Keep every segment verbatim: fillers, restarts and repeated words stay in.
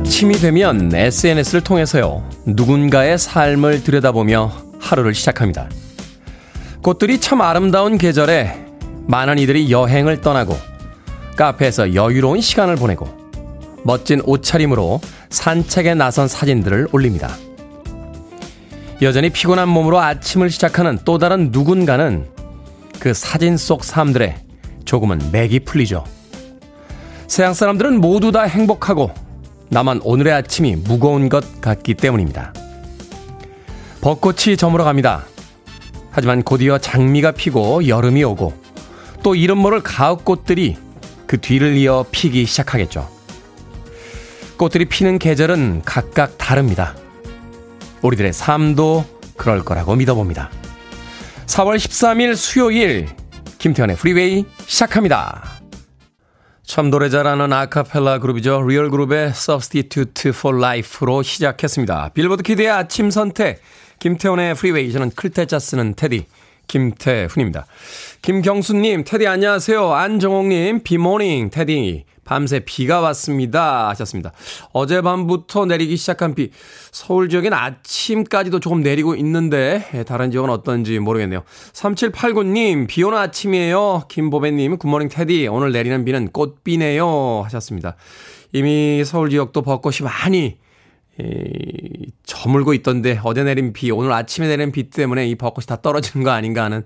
아침이 되면 에스엔에스를 통해서요, 누군가의 삶을 들여다보며 하루를 시작합니다. 꽃들이 참 아름다운 계절에 많은 이들이 여행을 떠나고 카페에서 여유로운 시간을 보내고 멋진 옷차림으로 산책에 나선 사진들을 올립니다. 여전히 피곤한 몸으로 아침을 시작하는 또 다른 누군가는 그 사진 속 사람들의 조금은 맥이 풀리죠. 세상 사람들은 모두 다 행복하고 나만 오늘의 아침이 무거운 것 같기 때문입니다. 벚꽃이 저물어갑니다. 하지만 곧이어 장미가 피고 여름이 오고 또 이름 모를 가을꽃들이 그 뒤를 이어 피기 시작하겠죠. 꽃들이 피는 계절은 각각 다릅니다. 우리들의 삶도 그럴 거라고 믿어봅니다. 사월 십삼일 수요일, 김태현의 프리웨이 시작합니다. 참 노래 잘하는 아카펠라 그룹이죠. 리얼 그룹의 Substitute for Life로 시작했습니다. 빌보드 키드의 아침 선택, 김태훈의 프리웨이. 저는 클테짜 쓰는 테디 김태훈입니다. 김경수님, 테디 안녕하세요. 안정홍님, 비모닝 테디. 밤새 비가 왔습니다 하셨습니다. 어젯밤부터 내리기 시작한 비, 서울 지역엔 아침까지도 조금 내리고 있는데 다른 지역은 어떤지 모르겠네요. 삼칠팔구님, 비 오는 아침이에요. 김보배님, 굿모닝 테디, 오늘 내리는 비는 꽃비네요 하셨습니다. 이미 서울 지역도 벚꽃이 많이 이, 저물고 있던데 어제 내린 비, 오늘 아침에 내린 비 때문에 이 벚꽃이 다 떨어지는 거 아닌가 하는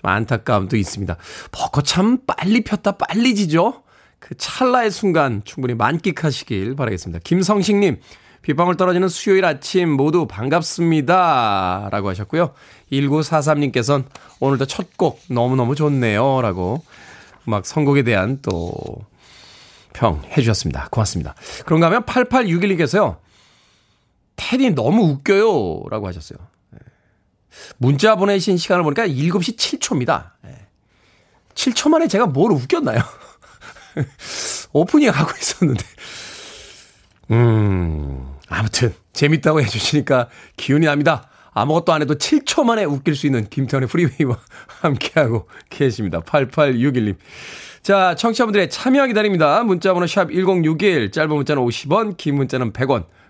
좀 안타까움도 있습니다. 벚꽃 참 빨리 폈다 빨리 지죠. 그 찰나의 순간 충분히 만끽하시길 바라겠습니다. 김성식님, 빗방울 떨어지는 수요일 아침 모두 반갑습니다 라고 하셨고요. 일구사삼님께서는 오늘도 첫 곡 너무너무 좋네요 라고 음악 선곡에 대한 또 평해 주셨습니다. 고맙습니다. 그런가 하면 팔팔육일님께서요, 테디 너무 웃겨요 라고 하셨어요. 문자 보내신 시간을 보니까 일곱시 칠초입니다. 칠초 만에 제가 뭘 웃겼나요? 오프닝 하고 있었는데. 음, 아무튼 재밌다고 해주시니까 기운이 납니다. 아무것도 안 해도 칠초 만에 웃길 수 있는 김태현의 프리웨이와 함께하고 계십니다. 팔팔육일님. 자, 청취자분들의 참여 기다립니다. 문자번호 샵 일공육일, 짧은 문자는 오십원, 긴 문자는 백원,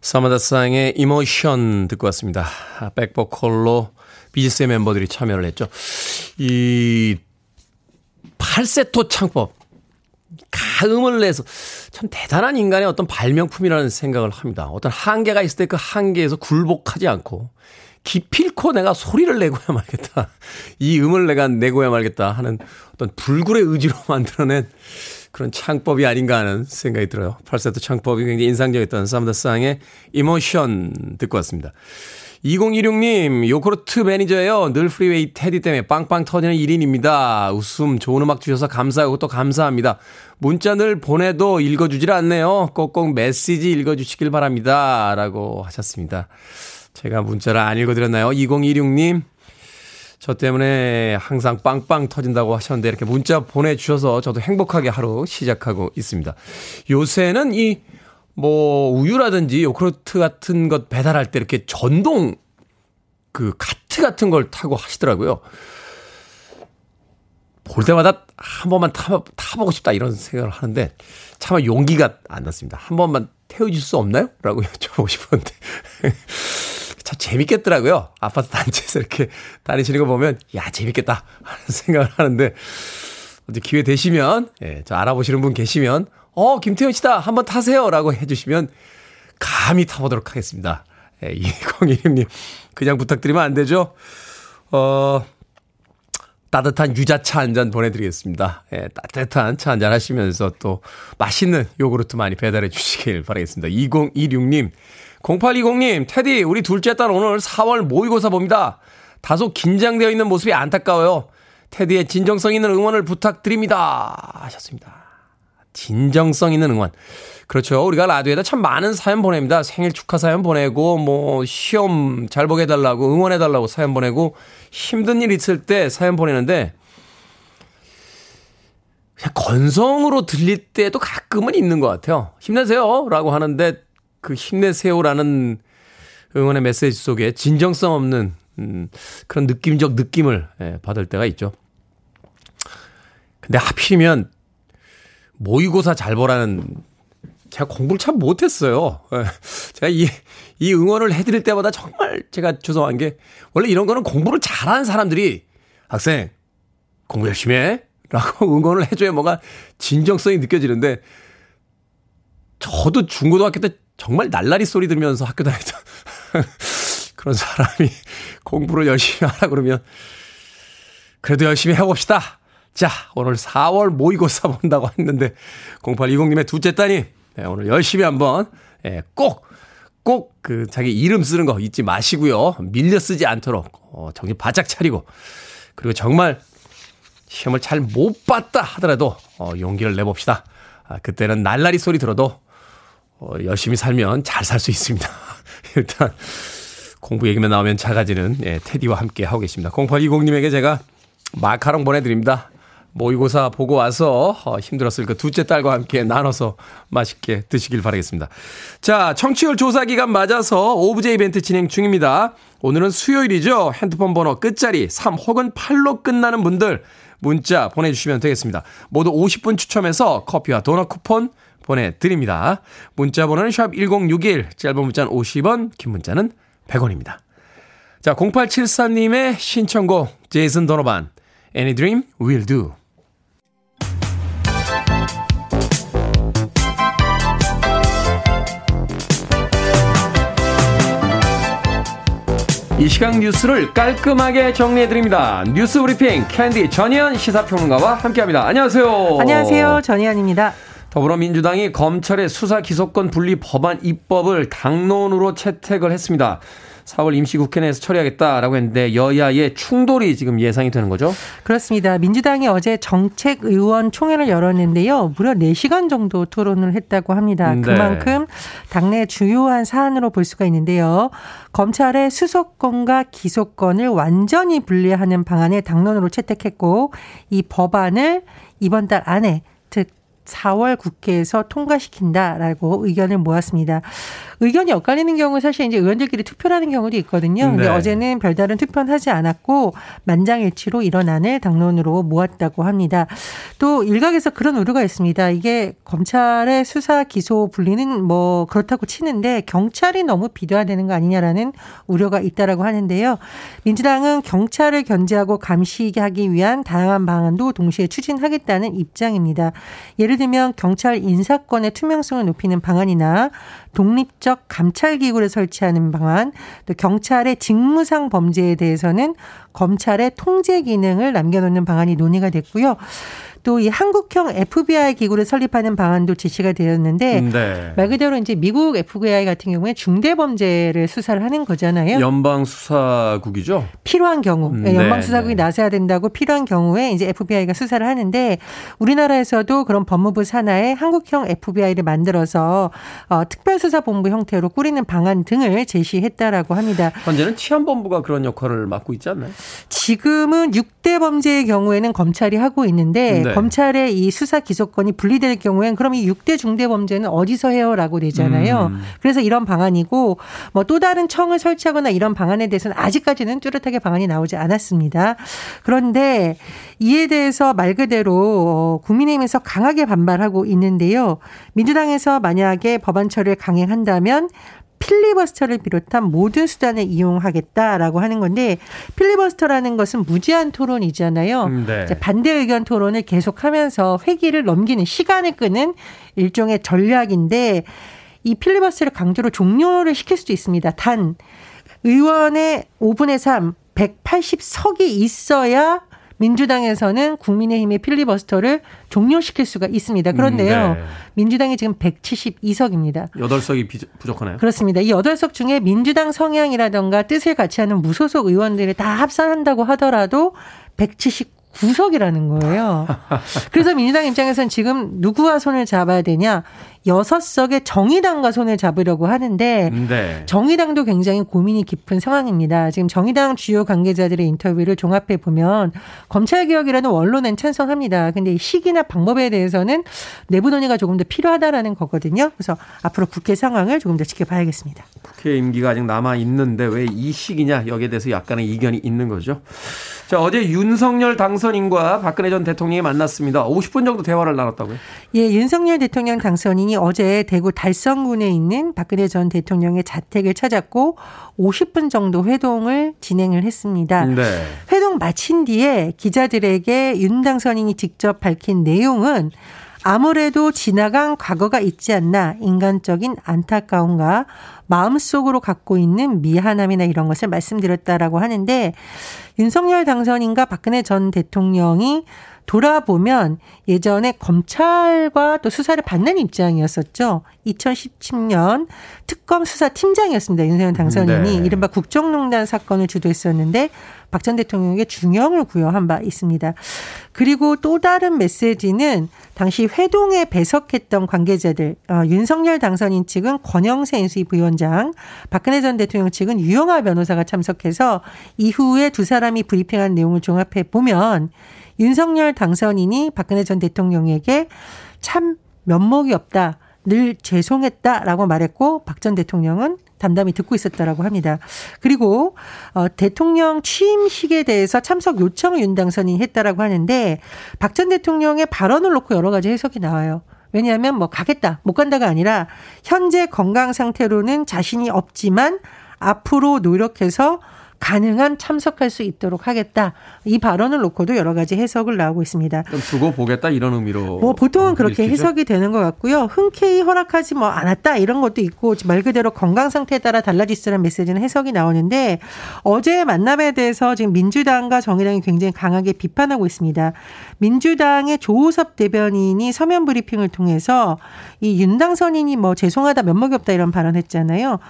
사마다상의 이모션 듣고 왔습니다. 백보컬로 비지스의 멤버들이 참여를 했죠. 이 팔세토 창법, 가음을 내서 참 대단한 인간의 어떤 발명품이라는 생각을 합니다. 어떤 한계가 있을 때 그 한계에서 굴복하지 않고 기필코 내가 소리를 내고야 말겠다, 이 음을 내가 내고야 말겠다 하는 어떤 불굴의 의지로 만들어낸 그런 창법이 아닌가 하는 생각이 들어요. 팔세토 창법이 굉장히 인상적이었던 삼다상의 이모션 듣고 왔습니다. 이공일육님, 요코르트 매니저예요. 늘 프리웨이 테디 때문에 빵빵 터지는 일인입니다. 웃음, 좋은 음악 주셔서 감사하고 또 감사합니다. 문자 늘 보내도 읽어주질 않네요. 꼭꼭 메시지 읽어주시길 바랍니다 라고 하셨습니다. 제가 문자를 안 읽어드렸나요? 이공일육님, 저 때문에 항상 빵빵 터진다고 하셨는데 이렇게 문자 보내주셔서 저도 행복하게 하루 시작하고 있습니다. 요새는 이 뭐 우유라든지 요구르트 같은 것 배달할 때 이렇게 전동 그 카트 같은 걸 타고 하시더라고요. 볼 때마다 한 번만 타, 타보고 싶다 이런 생각을 하는데 차마 용기가 안 났습니다. 한 번만 태워줄 수 없나요? 라고 여쭤보고 싶었는데 참 재밌겠더라고요. 아파트 단지에서 이렇게 다니시는 거 보면, 야, 재밌겠다 하는 생각을 하는데, 어제 기회 되시면, 예, 저 알아보시는 분 계시면, 어, 김태현 씨다, 한번 타세요 라고 해주시면, 감히 타보도록 하겠습니다. 예, 이공일님, 그냥 부탁드리면 안 되죠? 어, 따뜻한 유자차 한잔 보내드리겠습니다. 예, 따뜻한 차 한잔 하시면서 또 맛있는 요구르트 많이 배달해 주시길 바라겠습니다. 이공이육 님, 공팔이공 님, 테디 우리 둘째 딸 오늘 사월 모의고사 봅니다. 다소 긴장되어 있는 모습이 안타까워요. 테디의 진정성 있는 응원을 부탁드립니다 하셨습니다. 진정성 있는 응원. 그렇죠. 우리가 라디오에다 참 많은 사연 보냅니다. 생일 축하 사연 보내고 뭐 시험 잘 보게 해달라고 응원해달라고 사연 보내고 힘든 일 있을 때 사연 보내는데 그냥 건성으로 들릴 때도 가끔은 있는 것 같아요. 힘내세요 라고 하는데 그 힘내세요라는 응원의 메시지 속에 진정성 없는 음, 그런 느낌적 느낌을 예, 받을 때가 있죠. 근데 하필이면 모의고사 잘 보라는 제가 공부를 참 못했어요. 예, 제가 이, 이 응원을 해드릴 때마다 정말 제가 죄송한 게 원래 이런 거는 공부를 잘하는 사람들이 학생 공부 열심히 해 라고 응원을 해줘야 뭔가 진정성이 느껴지는데 저도 중고등학교 때 정말 날라리 소리 들으면서 학교 다녔던 그런 사람이 공부를 열심히 하라 그러면 그래도 열심히 해봅시다. 자, 오늘 사월 모의고사 본다고 했는데 공팔이공 님의 둘째 딸이 오늘 열심히 한번 꼭 꼭 그 자기 이름 쓰는 거 잊지 마시고요. 밀려 쓰지 않도록 정신 바짝 차리고 그리고 정말 시험을 잘 못 봤다 하더라도 용기를 내봅시다. 그때는 날라리 소리 들어도 열심히 살면 잘 살 수 있습니다. 일단 공부 얘기만 나오면 작아지는 예, 테디와 함께 하고 계십니다. 공팔이공 님에게 제가 마카롱 보내드립니다. 모의고사 보고 와서 어, 힘들었으니까 둘째 딸과 함께 나눠서 맛있게 드시길 바라겠습니다. 자, 청취율 조사 기간 맞아서 오브제 이벤트 진행 중입니다. 오늘은 수요일이죠. 핸드폰 번호 끝자리 삼 혹은 팔로 끝나는 분들 문자 보내주시면 되겠습니다. 모두 오십 분 추첨해서 커피와 도넛 쿠폰 보내드립니다. 문자 번호는 샵 일공육일, 짧은 문자는 오십 원, 긴 문자는 백 원입니다. 자, 공팔칠사 님의 신청곡 제이슨 도노반 Any Dream Will Do. 이 시각 뉴스를 깔끔하게 정리해드립니다. 뉴스 브리핑 캔디 전희연 시사평론가와 함께합니다. 안녕하세요. 안녕하세요. 전희연입니다. 더불어민주당이 검찰의 수사 기소권 분리 법안 입법을 당론으로 채택을 했습니다. 사월 임시국회 내에서 처리하겠다라고 했는데 여야의 충돌이 지금 예상이 되는 거죠? 그렇습니다. 민주당이 어제 정책의원 총회를 열었는데요. 무려 네 시간 정도 토론을 했다고 합니다. 네. 그만큼 당내 주요한 사안으로 볼 수가 있는데요. 검찰의 수사권과 기소권을 완전히 분리하는 방안을 당론으로 채택했고 이 법안을 이번 달 안에 즉 사월 국회에서 통과시킨다라고 의견을 모았습니다. 의견이 엇갈리는 경우 사실 이제 의원들끼리 투표를 하는 경우도 있거든요. 근데 네. 어제는 별다른 투표는 하지 않았고 만장일치로 이런 안을 당론으로 모았다고 합니다. 또 일각에서 그런 우려가 있습니다. 이게 검찰의 수사 기소 분리는 뭐 그렇다고 치는데 경찰이 너무 비대화되는 거 아니냐라는 우려가 있다라고 하는데요. 민주당은 경찰을 견제하고 감시하기 위한 다양한 방안도 동시에 추진하겠다는 입장입니다. 예를 예를 들면 경찰 인사권의 투명성을 높이는 방안이나 독립적 감찰기구를 설치하는 방안, 또 경찰의 직무상 범죄에 대해서는 검찰의 통제 기능을 남겨놓는 방안이 논의가 됐고요. 또 이 한국형 에프비아이 기구를 설립하는 방안도 제시가 되었는데 네. 말 그대로 이제 미국 에프비아이 같은 경우에 중대 범죄를 수사를 하는 거잖아요. 연방 수사국이죠. 필요한 경우 네. 연방 수사국이 나서야 된다고 필요한 경우에 이제 에프비아이가 수사를 하는데 우리나라에서도 그런 법무부 산하에 한국형 에프비아이를 만들어서 어, 특별수사본부 형태로 꾸리는 방안 등을 제시했다라고 합니다. 현재는 치안본부가 그런 역할을 맡고 있지 않나요? 지금은 육 대 범죄의 경우에는 검찰이 하고 있는데 네. 검찰의 이 수사 기소권이 분리될 경우엔 그럼 이 육 대 중대 범죄는 어디서 해요? 라고 되잖아요. 음. 그래서 이런 방안이고 뭐 또 다른 청을 설치하거나 이런 방안에 대해서는 아직까지는 뚜렷하게 방안이 나오지 않았습니다. 그런데 이에 대해서 말 그대로 국민의힘에서 강하게 반발하고 있는데요. 민주당에서 만약에 법안 처리를 강행한다면 필리버스터를 비롯한 모든 수단을 이용하겠다라고 하는 건데 필리버스터라는 것은 무제한 토론이잖아요. 네. 반대 의견 토론을 계속하면서 회기를 넘기는 시간을 끄는 일종의 전략인데 이 필리버스터를 강제로 종료를 시킬 수도 있습니다. 단 의원의 오분의 삼, 백팔십 석이 있어야 민주당에서는 국민의힘의 필리버스터를 종료시킬 수가 있습니다. 그런데요. 네. 민주당이 지금 백칠십이 석입니다. 여덟 석이 비저, 부족하나요? 그렇습니다. 이 여덟 석 중에 민주당 성향이라든가 뜻을 같이 하는 무소속 의원들이 다 합산한다고 하더라도 백칠십구 석이라는 거예요. 그래서 민주당 입장에서는 지금 누구와 손을 잡아야 되냐. 여섯 석의 정의당과 손을 잡으려고 하는데 네. 정의당도 굉장히 고민이 깊은 상황입니다. 지금 정의당 주요 관계자들의 인터뷰를 종합해 보면 검찰개혁이라는 원론은 찬성합니다. 그런데 시기나 방법에 대해서는 내부 논의가 조금 더 필요하다라는 거거든요. 그래서 앞으로 국회 상황을 조금 더 지켜봐야겠습니다. 국회 임기가 아직 남아있는데 왜 이 시기냐 여기에 대해서 약간의 이견이 있는 거죠. 자, 어제 윤석열 당선인과 박근혜 전 대통령이 만났습니다. 오십 분 정도 대화를 나눴다고요? 예, 윤석열 대통령 당선인이 어제 대구 달성군에 있는 박근혜 전 대통령의 자택을 찾았고 오십 분 정도 회동을 진행을 했습니다. 네. 회동 마친 뒤에 기자들에게 윤 당선인이 직접 밝힌 내용은 아무래도 지나간 과거가 있지 않나 인간적인 안타까움과 마음속으로 갖고 있는 미안함이나 이런 것을 말씀드렸다라고 하는데 윤석열 당선인과 박근혜 전 대통령이 돌아보면 예전에 검찰과 또 수사를 받는 입장이었었죠. 이천십칠 년 특검 수사팀장이었습니다. 윤석열 당선인이 네. 이른바 국정농단 사건을 주도했었는데 박 전 대통령에게 중형을 구형한 바 있습니다. 그리고 또 다른 메시지는 당시 회동에 배석했던 관계자들 어, 윤석열 당선인 측은 권영세 인수위부위원장 박근혜 전 대통령 측은 유영하 변호사가 참석해서 이후에 두 사람이 브리핑한 내용을 종합해 보면 윤석열 당선인이 박근혜 전 대통령에게 참 면목이 없다. 늘 죄송했다라고 말했고 박 전 대통령은 담담히 듣고 있었다라고 합니다. 그리고 어, 대통령 취임식에 대해서 참석 요청을 윤 당선인이 했다라고 하는데 박 전 대통령의 발언을 놓고 여러 가지 해석이 나와요. 왜냐하면 뭐 가겠다, 못 간다가 아니라 현재 건강 상태로는 자신이 없지만 앞으로 노력해서 가능한 참석할 수 있도록 하겠다. 이 발언을 놓고도 여러 가지 해석을 나오고 있습니다. 좀 두고 보겠다 이런 의미로. 뭐 보통은 그렇게 읽히죠? 해석이 되는 것 같고요. 흔쾌히 허락하지 뭐 않았다 이런 것도 있고 말 그대로 건강 상태에 따라 달라질 수라는 메시지는 해석이 나오는데 어제 만남에 대해서 지금 민주당과 정의당이 굉장히 강하게 비판하고 있습니다. 민주당의 조호섭 대변인이 서면 브리핑을 통해서 이 윤당선인이 뭐 죄송하다 면목이 없다 이런 발언했잖아요.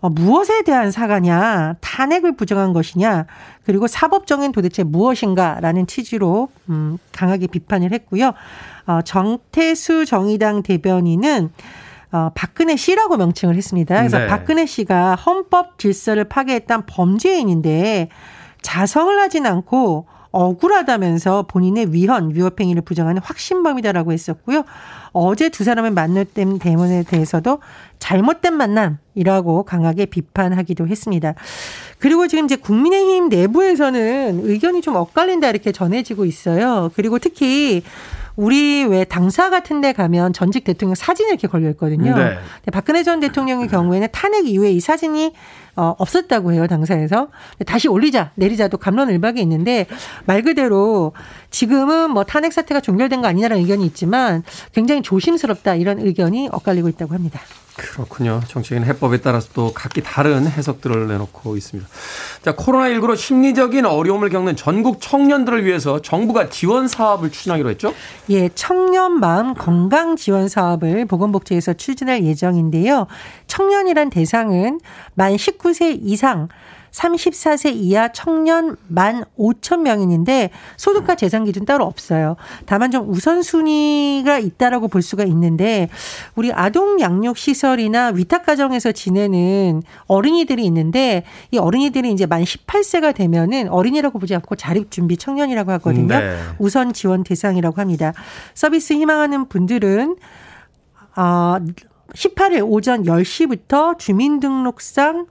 어, 무엇에 대한 사과냐, 탄핵을 부정한 것이냐, 그리고 사법정의는 도대체 무엇인가라는 취지로 음, 강하게 비판을 했고요. 어, 정태수 정의당 대변인은 어, 박근혜 씨라고 명칭을 했습니다. 그래서 네. 박근혜 씨가 헌법 질서를 파괴했던 범죄인인데 자성을 하진 않고 억울하다면서 본인의 위헌, 위협행위를 부정하는 확신범이다라고 했었고요. 어제 두 사람의 만났던 대문에 대해서도 잘못된 만남이라고 강하게 비판하기도 했습니다. 그리고 지금 이제 국민의힘 내부에서는 의견이 좀 엇갈린다 이렇게 전해지고 있어요. 그리고 특히 우리 왜 당사 같은 데 가면 전직 대통령 사진이 이렇게 걸려 있거든요. 네. 박근혜 전 대통령의 경우에는 탄핵 이후에 이 사진이 없었다고 해요. 당사에서. 다시 올리자 내리자도 갑론을박이 있는데 말 그대로 지금은 뭐 탄핵 사태가 종결된 거 아니냐라는 의견이 있지만 굉장히 조심스럽다 이런 의견이 엇갈리고 있다고 합니다. 그렇군요. 정치인 해법에 따라서 또 각기 다른 해석들을 내놓고 있습니다. 자, 코로나십구로 심리적인 어려움을 겪는 전국 청년들을 위해서 정부가 지원 사업을 추진하기로 했죠? 예, 청년 마음 건강 지원 사업을 보건복지에서 추진할 예정인데요. 청년이란 대상은 만 십구 세 이상 삼십사 세 이하 청년 만 오천 명인데 소득과 재산 기준 따로 없어요. 다만 좀 우선순위가 있다라고 볼 수가 있는데 우리 아동 양육시설이나 위탁가정에서 지내는 어린이들이 있는데 이 어린이들이 이제 만 십팔 세가 되면은 어린이라고 보지 않고 자립준비 청년이라고 하거든요. 네. 우선 지원 대상이라고 합니다. 서비스 희망하는 분들은 어, 십팔 일 오전 열 시부터 주민등록상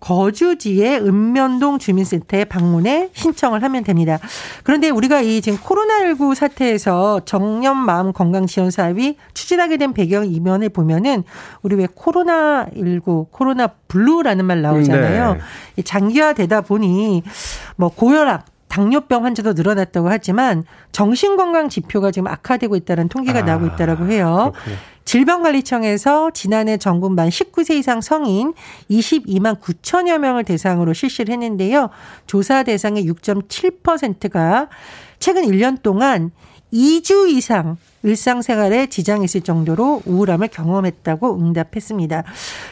거주지의 읍면동 주민센터에 방문해 신청을 하면 됩니다. 그런데 우리가 이 지금 코로나십구 사태에서 청년 마음 건강 지원 사업이 추진하게 된 배경 이면을 보면은 우리 왜 코로나십구, 코로나 블루라는 말 나오잖아요. 네. 장기화되다 보니 뭐 고혈압, 당뇨병 환자도 늘어났다고 하지만 정신건강 지표가 지금 악화되고 있다는 통계가 아, 나오고 있다라고 해요. 그렇군요. 질병관리청에서 지난해 전국만 십구 세 이상 성인 이십이만 구천여 명을 대상으로 실시를 했는데요. 조사 대상의 육 점 칠 퍼센트가 최근 일 년 동안 이 주 이상 일상생활에 지장이 있을 정도로 우울함을 경험했다고 응답했습니다.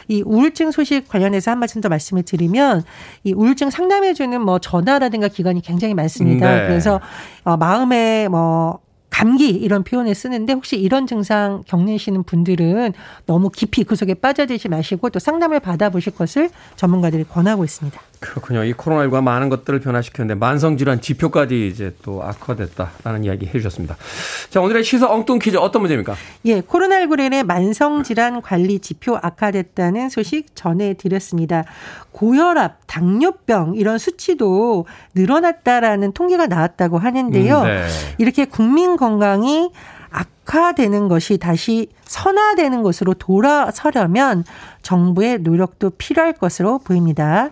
이 우울증 소식 관련해서 한 말씀 더 말씀을 드리면, 이 우울증 상담해주는 뭐 전화라든가 기관이 굉장히 많습니다. 네. 그래서 어, 마음에 뭐 감기 이런 표현을 쓰는데, 혹시 이런 증상 겪으시는 분들은 너무 깊이 그 속에 빠져들지 마시고 또 상담을 받아보실 것을 전문가들이 권하고 있습니다. 그렇군요. 이 코로나십구가 많은 것들을 변화시켰는데 만성질환 지표까지 이제 또 악화됐다라는 이야기 해주셨습니다. 자, 오늘의 시사 엉뚱 퀴즈 어떤 문제입니까? 예, 코로나십구로 인해 만성질환 관리 지표 악화됐다는 소식 전해드렸습니다. 고혈압, 당뇨병 이런 수치도 늘어났다라는 통계가 나왔다고 하는데요. 음, 네. 이렇게 국민 건강이 악화되는 것이 다시 선화되는 것으로 돌아서려면 정부의 노력도 필요할 것으로 보입니다.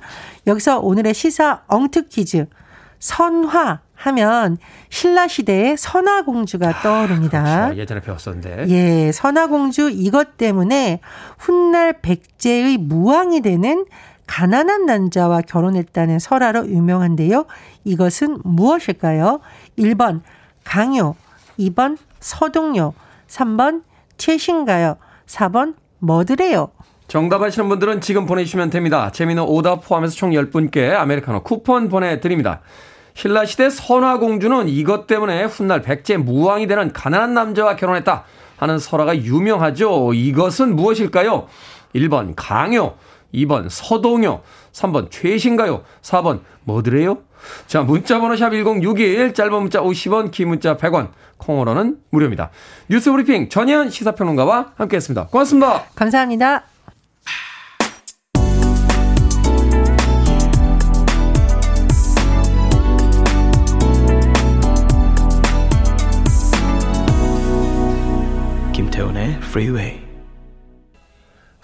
여기서 오늘의 시사 엉뚱 퀴즈, 선화 하면 신라시대의 선화공주가 떠오릅니다. 아, 예전에 배웠었는데. 예, 선화공주 이것 때문에 훗날 백제의 무왕이 되는 가난한 남자와 결혼했다는 설화로 유명한데요. 이것은 무엇일까요? 일 번 강요, 이 번 서동요, 삼 번 최신가요, 사 번 뭐드래요? 정답 아시는 분들은 지금 보내주시면 됩니다. 재미있는 오답 포함해서 총 열 분께 아메리카노 쿠폰 보내드립니다. 신라시대 선화공주는 이것 때문에 훗날 백제 무왕이 되는 가난한 남자와 결혼했다 하는 설화가 유명하죠. 이것은 무엇일까요? 일 번 강요, 이 번 서동요, 삼 번 최신가요, 사 번 뭐드래요? 자, 문자번호 샵 일공육일, 짧은 문자 오십 원, 긴 문자 백 원, 콩으로는 무료입니다. 뉴스 브리핑 전현 시사평론가와 함께했습니다. 고맙습니다. 감사합니다. 김태훈의 Freeway.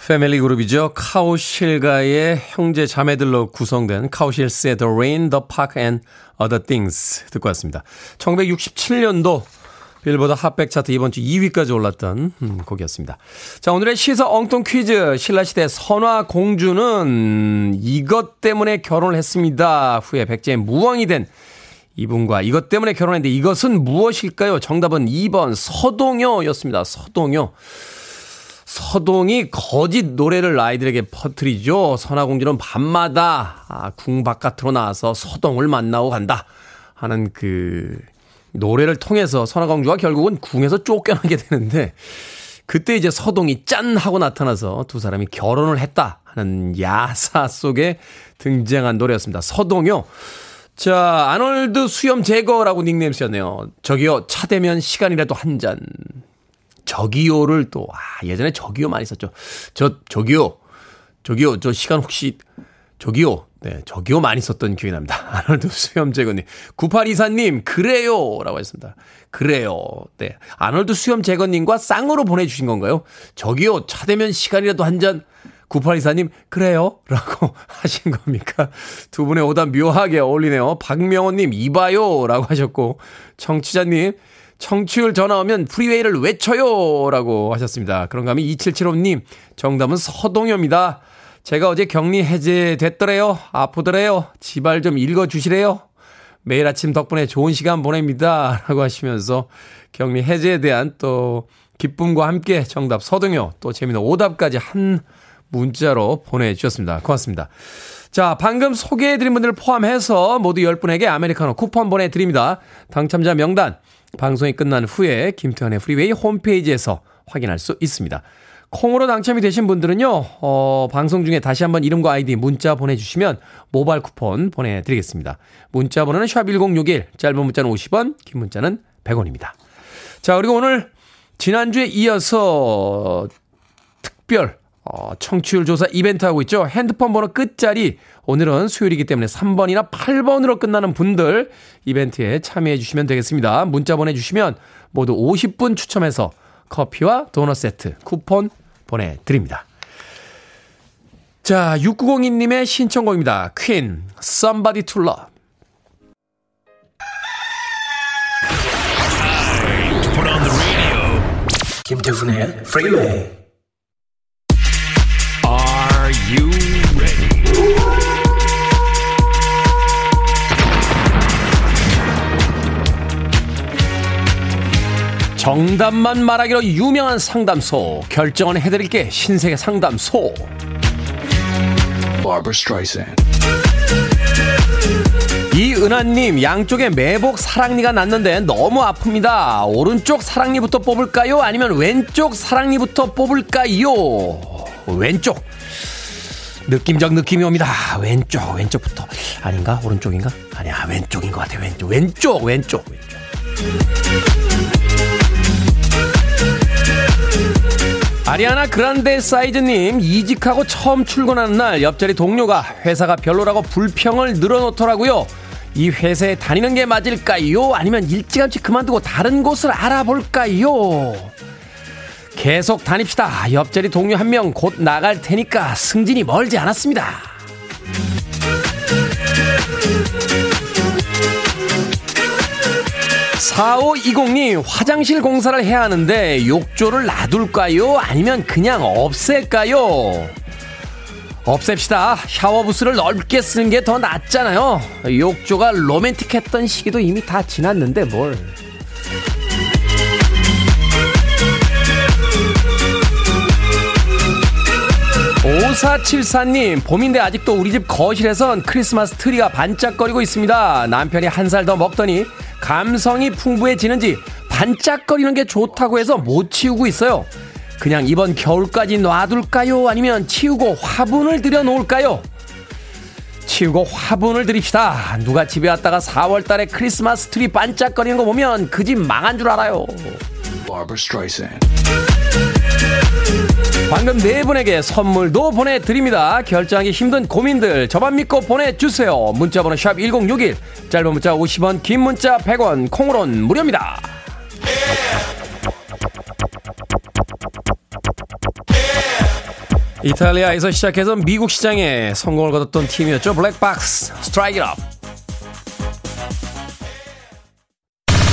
패밀리 그룹이죠. 카오실가의 형제 자매들로 구성된 카오실스의 The Rain, The Park and Other Things 듣고 왔습니다. 천구백육십칠 년도 빌보드 핫백 차트 이번 주 이 위까지 올랐던 곡이었습니다. 자, 오늘의 시사 엉뚱 퀴즈, 신라시대 선화 공주는 이것 때문에 결혼을 했습니다. 후에 백제의 무왕이 된 이분과 이것 때문에 결혼했는데 이것은 무엇일까요? 정답은 이 번 서동요였습니다. 서동요. 서동이 거짓 노래를 아이들에게 퍼뜨리죠. 선화공주는 밤마다 아, 궁 바깥으로 나와서 서동을 만나고 간다 하는 그 노래를 통해서 선화공주가 결국은 궁에서 쫓겨나게 되는데, 그때 이제 서동이 짠 하고 나타나서 두 사람이 결혼을 했다 하는 야사 속에 등장한 노래였습니다. 서동요. 자, 아놀드 수염 제거라고 닉네임 쓰였네요. 저기요, 차 대면 시간이라도 한 잔. 저기요를 또, 아, 예전에 저기요 많이 썼죠. 저, 저기요. 저기요. 저 시간 혹시, 저기요. 네, 저기요 많이 썼던 기억이 납니다. 아놀드 수염제거님. 구팔이사님, 그래요. 라고 했습니다. 그래요. 네. 아놀드 수염제거님과 쌍으로 보내주신 건가요? 저기요. 차 되면 시간이라도 한 잔. 구팔이사님, 그래요? 라고 하신 겁니까? 두 분의 오답 묘하게 어울리네요. 박명호님, 이봐요. 라고 하셨고, 청취자님, 청취율 전화 오면 프리웨이를 외쳐요 라고 하셨습니다. 그런가 하면 이칠칠오 님, 정답은 서동요입니다. 제가 어제 격리 해제됐더래요. 아프더래요. 지발 좀 읽어주시래요. 매일 아침 덕분에 좋은 시간 보냅니다 라고 하시면서 격리 해제에 대한 또 기쁨과 함께 정답 서동요, 또 재미있는 오답까지 한 문자로 보내주셨습니다. 고맙습니다. 자, 방금 소개해드린 분들을 포함해서 모두 열 분에게 아메리카노 쿠폰 보내드립니다. 당첨자 명단 방송이 끝난 후에 김태현의 프리웨이 홈페이지에서 확인할 수 있습니다. 콩으로 당첨이 되신 분들은요, 어, 방송 중에 다시 한번 이름과 아이디 문자 보내주시면 모바일 쿠폰 보내드리겠습니다. 문자 번호는 샵일공육일, 짧은 문자는 오십 원, 긴 문자는 백 원입니다. 자, 그리고 오늘 지난주에 이어서 특별 어, 청취율 조사 이벤트 하고 있죠. 핸드폰 번호 끝자리, 오늘은 수요일이기 때문에 삼 번이나 팔 번으로 끝나는 분들 이벤트에 참여해 주시면 되겠습니다. 문자 보내주시면 모두 오십 분 추첨해서 커피와 도넛 세트 쿠폰 보내드립니다. 자, 육구공이 님의 신청곡입니다. Queen, Somebody To Love. Put on the radio. 김태훈의 Freeway. Are you ready? 정답만 말하기로 유명한 상담소. 결정은 해드릴게. 신세계 상담소. Barbra Streisand. 이은하님, 양쪽에 매복 사랑니가 났는데 너무 아픕니다. 오른쪽 사랑니부터 뽑을까요? 아니면 왼쪽 사랑니부터 뽑을까요? 왼쪽. 느낌적 느낌이 옵니다. 왼쪽, 왼쪽부터. 아닌가? 오른쪽인가? 아니야, 왼쪽인 것 같아. 왼쪽, 왼쪽, 왼쪽, 왼쪽. 아리아나 그란데 사이즈님, 이직하고 처음 출근하는 날 옆자리 동료가 회사가 별로라고 불평을 늘어놓더라고요. 이 회사에 다니는 게 맞을까요? 아니면 일찌감치 그만두고 다른 곳을 알아볼까요? 계속 다닙시다. 옆자리 동료 한 명 곧 나갈 테니까 승진이 멀지 않았습니다. 사오이공님, 화장실 공사를 해야 하는데 욕조를 놔둘까요? 아니면 그냥 없앨까요? 없앱시다. 샤워부스를 넓게 쓰는 게 더 낫잖아요. 욕조가 로맨틱했던 시기도 이미 다 지났는데 뭘. 오사칠사님, 봄인데 아직도 우리 집 거실에선 크리스마스 트리가 반짝거리고 있습니다. 남편이 한 살 더 먹더니 감성이 풍부해지는지 반짝거리는 게 좋다고 해서 못 치우고 있어요. 그냥 이번 겨울까지 놔둘까요? 아니면 치우고 화분을 들여놓을까요? 치우고 화분을 드립시다. 누가 집에 왔다가 사월달에 크리스마스 트리 반짝거리는 거 보면 그 집 망한 줄 알아요. 방금 네 분에게 선물도 보내드립니다. 결정하기 힘든 고민들 저만 믿고 보내주세요. 문자번호 샵 일공육일, 짧은 문자 오십 원, 긴 문자 백 원, 콩으론 무료입니다. 이탈리아에서 시작해서 미국 시장에 성공을 거뒀던 팀이었죠. 블랙박스, Strike It Up.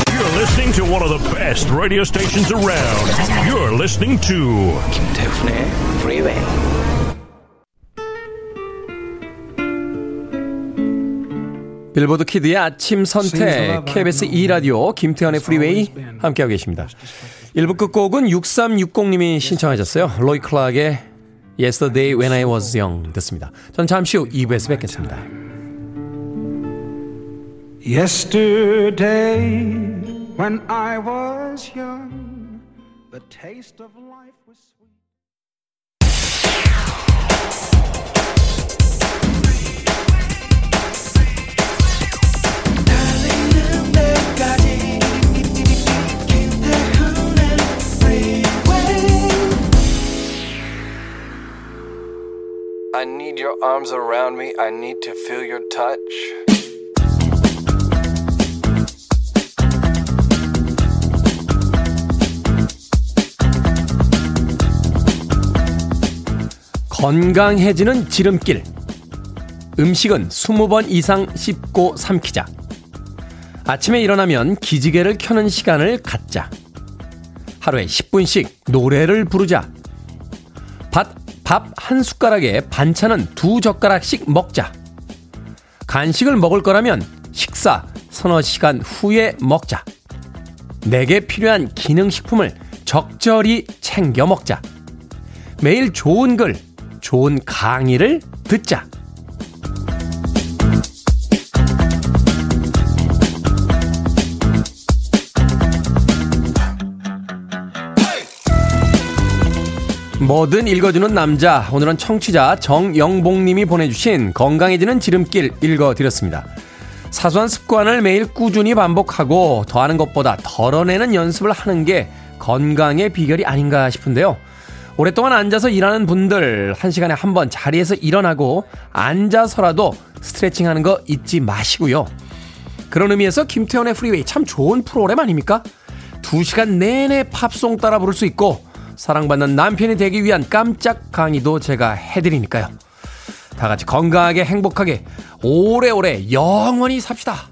You're listening to one of the best radio stations around. You're listening to 김태훈의 Freeway. 빌보드 키드의 아침 선택, 케이비에스 이 라디오 김태훈의 Freeway 함께하고 계십니다. 일 부 끝곡은 육삼육공님이 신청하셨어요. 로이 클락의 Yesterday When I Was Young 듣습니다. 전 잠시 후 이 부에서 뵙겠습니다. Yesterday when I was young, the taste of life was sweet. 달리는 데까지 김태훈의 Freeway. I need your arms around me. I need to feel your touch. 건강해지는 지름길. 음식은 스무 번 이상 씹고 삼키자. 아침에 일어나면 기지개를 켜는 시간을 갖자. 하루에 십 분씩 노래를 부르자. 밭 밥 한 숟가락에 반찬은 두 젓가락씩 먹자. 간식을 먹을 거라면 식사 서너 시간 후에 먹자. 내게 필요한 기능식품을 적절히 챙겨 먹자. 매일 좋은 글, 좋은 강의를 듣자. 뭐든 읽어주는 남자, 오늘은 청취자 정영봉님이 보내주신 건강해지는 지름길 읽어드렸습니다. 사소한 습관을 매일 꾸준히 반복하고 더하는 것보다 덜어내는 연습을 하는 게 건강의 비결이 아닌가 싶은데요. 오랫동안 앉아서 일하는 분들, 한 시간에 한 번 자리에서 일어나고 앉아서라도 스트레칭하는 거 잊지 마시고요. 그런 의미에서 김태현의 프리웨이 참 좋은 프로그램 아닙니까? 두 시간 내내 팝송 따라 부를 수 있고 사랑받는 남편이 되기 위한 깜짝 강의도 제가 해드리니까요. 다 같이 건강하게, 행복하게, 오래오래, 영원히 삽시다.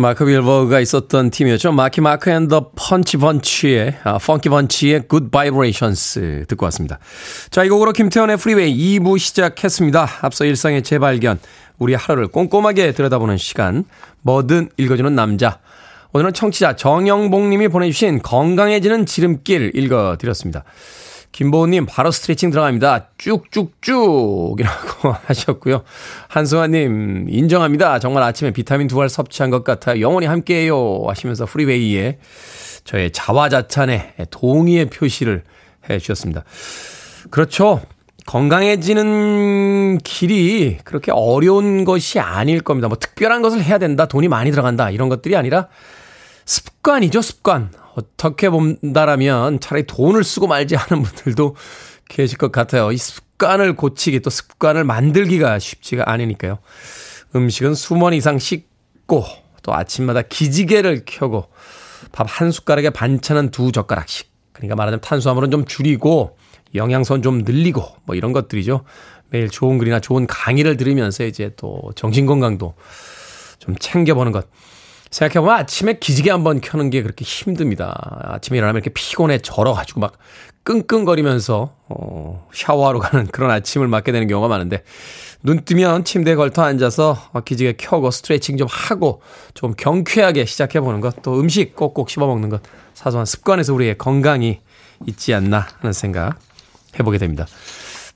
마크 빌버그가 있었던 팀이었죠. 마키 마크 앤 더 펀치 번치의 아, 펑키 번치의 굿 바이브레이션스 듣고 왔습니다. 자, 이 곡으로 김태현의 프리웨이 이 부 시작했습니다. 앞서 일상의 재발견, 우리 하루를 꼼꼼하게 들여다보는 시간, 뭐든 읽어주는 남자. 오늘은 청취자 정영봉님이 보내주신 건강해지는 지름길 읽어드렸습니다. 김보은님, 바로 스트레칭 들어갑니다. 쭉쭉쭉이라고 하셨고요. 한승환님, 인정합니다. 정말 아침에 비타민 두 알 섭취한 것 같아요. 영원히 함께해요 하시면서 프리웨이에 저의 자화자찬에 동의의 표시를 해주셨습니다. 그렇죠. 건강해지는 길이 그렇게 어려운 것이 아닐 겁니다. 뭐 특별한 것을 해야 된다, 돈이 많이 들어간다 이런 것들이 아니라 습관이죠, 습관. 어떻게 본다라면 차라리 돈을 쓰고 말지 하는 분들도 계실 것 같아요. 이 습관을 고치기, 또 습관을 만들기가 쉽지가 않으니까요. 음식은 수면 이상 씻고, 또 아침마다 기지개를 켜고, 밥 한 숟가락에 반찬은 두 젓가락씩. 그러니까 말하자면 탄수화물은 좀 줄이고 영양소는 좀 늘리고 뭐 이런 것들이죠. 매일 좋은 글이나 좋은 강의를 들으면서 이제 또 정신건강도 좀 챙겨보는 것. 생각해보면 아침에 기지개 한번 켜는 게 그렇게 힘듭니다. 아침에 일어나면 이렇게 피곤해 절어가지고 막 끙끙거리면서 어, 샤워하러 가는 그런 아침을 맞게 되는 경우가 많은데, 눈 뜨면 침대에 걸터 앉아서 기지개 켜고 스트레칭 좀 하고 좀 경쾌하게 시작해보는 것, 또 음식 꼭꼭 씹어먹는 것, 사소한 습관에서 우리의 건강이 있지 않나 하는 생각 해보게 됩니다.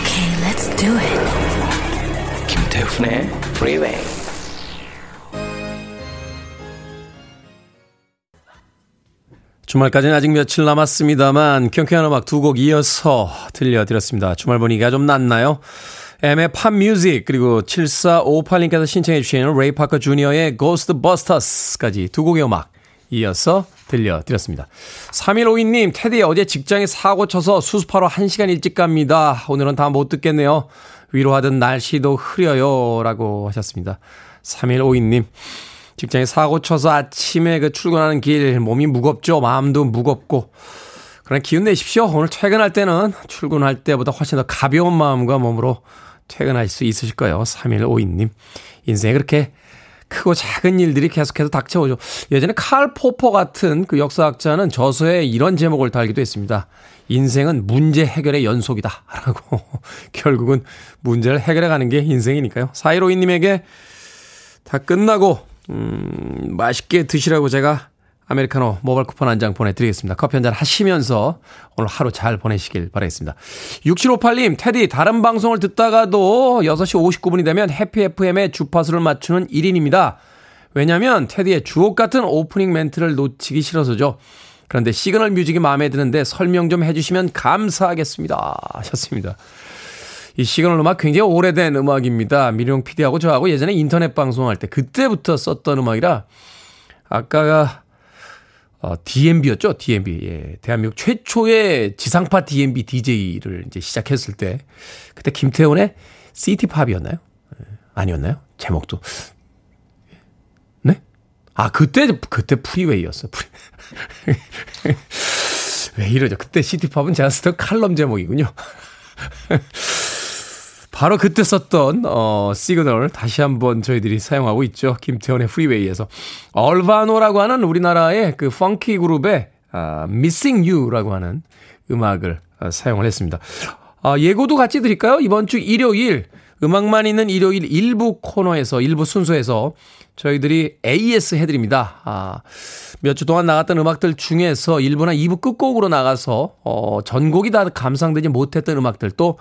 Okay, let's do it. 김태훈의 Freeway. 주말까지는 아직 며칠 남았습니다만 경쾌한 음악 두 곡 이어서 들려드렸습니다. 주말 분위기가 좀 낫나요? M의 팝 뮤직, 그리고 칠사오팔님께서 신청해 주신 레이 파커 주니어의 고스트버스터스까지 두 곡의 음악 이어서 들려드렸습니다. 삼일오이님, 테디 어제 직장에 사고 쳐서 수습하러 한 시간 일찍 갑니다. 오늘은 다 못 듣겠네요. 위로하던 날씨도 흐려요 라고 하셨습니다. 삼일오이님, 직장에 사고 쳐서 아침에 그 출근하는 길 몸이 무겁죠. 마음도 무겁고. 그러나 기운 내십시오. 오늘 퇴근할 때는 출근할 때보다 훨씬 더 가벼운 마음과 몸으로 퇴근하실 수 있으실 거예요. 삼일오이님, 인생에 그렇게 크고 작은 일들이 계속해서 닥쳐오죠. 예전에 칼 포퍼 같은 그 역사학자는 저서에 이런 제목을 달기도 했습니다. 인생은 문제 해결의 연속이다 라고. 결국은 문제를 해결해가는 게 인생이니까요. 사일오이님에게 다 끝나고 음, 맛있게 드시라고 제가 아메리카노 모바일 쿠폰 한 장 보내드리겠습니다. 커피 한잔 하시면서 오늘 하루 잘 보내시길 바라겠습니다. 육칠오팔님, 테디 다른 방송을 듣다가도 여섯 시 오십구 분이 되면 해피 에프엠의 주파수를 맞추는 일 인입니다. 왜냐하면 테디의 주옥같은 오프닝 멘트를 놓치기 싫어서죠. 그런데 시그널 뮤직이 마음에 드는데 설명 좀 해주시면 감사하겠습니다 하셨습니다. 이 시그널 음악 굉장히 오래된 음악입니다. 민용 피디하고 저하고 예전에 인터넷 방송할 때 그때부터 썼던 음악이라, 아까가 어, 디엠비였죠. 디엠비. 예. 대한민국 최초의 지상파 디엠비 디제이를 이제 시작했을 때, 그때 김태훈의 시티팝이었나요? 아니었나요? 제목도. 네? 아, 그때, 그때 프리웨이였어. 프리... 왜 이러죠? 그때 시티팝은 제가 쓰던 칼럼 제목이군요. 바로 그때 썼던 어, 시그널 다시 한번 저희들이 사용하고 있죠. 김태원의 프리웨이에서 얼바노라고 하는 우리나라의 그 펑키 그룹의 아, Missing You라고 하는 음악을 아, 사용을 했습니다. 아, 예고도 같이 드릴까요? 이번 주 일요일, 음악만 있는 일요일 일부 코너에서, 일부 순서에서 저희들이 에이에스 해드립니다. 아, 몇 주 동안 나갔던 음악들 중에서 일부나 이부 끝곡으로 나가서 어, 전곡이 다 감상되지 못했던 음악들, 또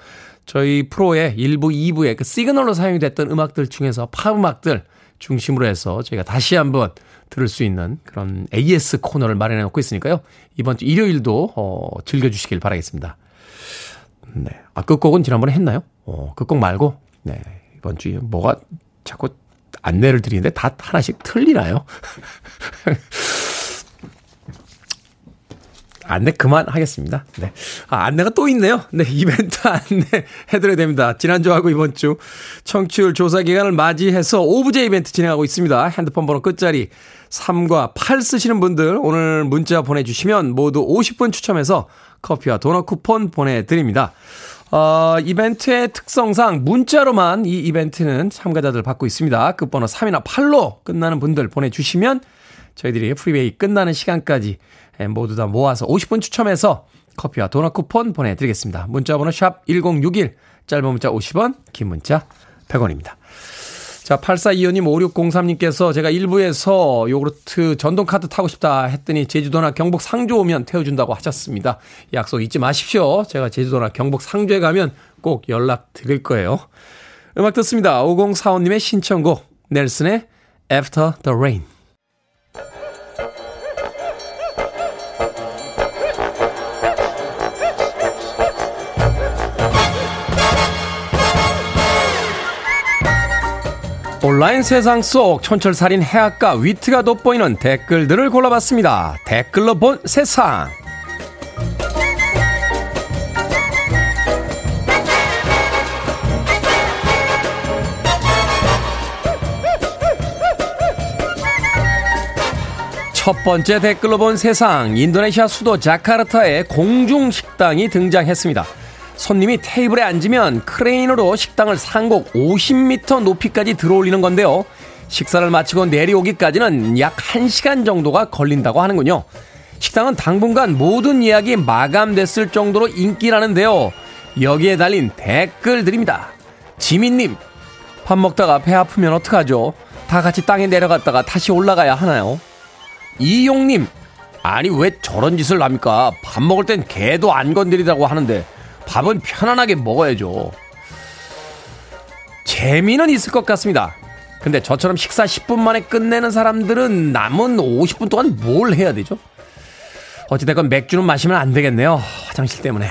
저희 프로의 일부, 이부에 그 시그널로 사용이 됐던 음악들 중에서 팝 음악들 중심으로 해서 저희가 다시 한번 들을 수 있는 그런 에이에스 코너를 마련해 놓고 있으니까요. 이번 주 일요일도 어, 즐겨주시길 바라겠습니다. 네. 아, 끝곡은 지난번에 했나요? 어, 끝곡 말고. 네. 이번 주 뭐가 자꾸 안내를 드리는데 다 하나씩 틀리나요? 안내 그만하겠습니다. 네. 아, 안내가 또 있네요. 네, 이벤트 안내 해드려야 됩니다. 지난주하고 이번주 청취율 조사 기간을 맞이해서 오브제 이벤트 진행하고 있습니다. 핸드폰 번호 끝자리 삼과 팔 쓰시는 분들 오늘 문자 보내주시면 모두 오십 분 추첨해서 커피와 도넛 쿠폰 보내드립니다. 어, 이벤트의 특성상 문자로만 이 이벤트는 참가자들 받고 있습니다. 끝번호 삼이나 팔로 끝나는 분들 보내주시면 저희들이 프리웨이 끝나는 시간까지 모두 다 모아서 오십 분 추첨해서 커피와 도넛 쿠폰 보내드리겠습니다. 문자번호 샵 일공육일, 짧은 문자 오십 원, 긴 문자 백 원입니다. 자, 팔사이오 님, 오육공삼 님께서 제가 일부에서 요구르트 전동카트 타고 싶다 했더니 제주도나 경북 상주 오면 태워준다고 하셨습니다. 약속 잊지 마십시오. 제가 제주도나 경북 상주에 가면 꼭 연락드릴 거예요. 음악 듣습니다. 오공사오 님의 신청곡 넬슨의 After the Rain. 온라인 세상 속 촌철살인 해악과 위트가 돋보이는 댓글들을 골라봤습니다. 댓글로 본 세상. 첫 번째 댓글로 본 세상. 인도네시아 수도 자카르타에 공중식당이 등장했습니다. 손님이 테이블에 앉으면 크레인으로 식당을 상공 오십 미터 높이까지 들어올리는 건데요. 식사를 마치고 내려오기까지는 약 한 시간 정도가 걸린다고 하는군요. 식당은 당분간 모든 예약이 마감됐을 정도로 인기라는데요. 여기에 달린 댓글들입니다. 지민님, 밥 먹다가 배 아프면 어떡하죠? 다 같이 땅에 내려갔다가 다시 올라가야 하나요? 이용님, 아니 왜 저런 짓을 합니까? 밥 먹을 땐 개도 안 건드리라고 하는데 밥은 편안하게 먹어야죠. 재미는 있을 것 같습니다. 근데 저처럼 식사 십 분 만에 끝내는 사람들은 남은 오십 분 동안 뭘 해야 되죠? 어찌됐건 맥주는 마시면 안 되겠네요. 화장실 때문에.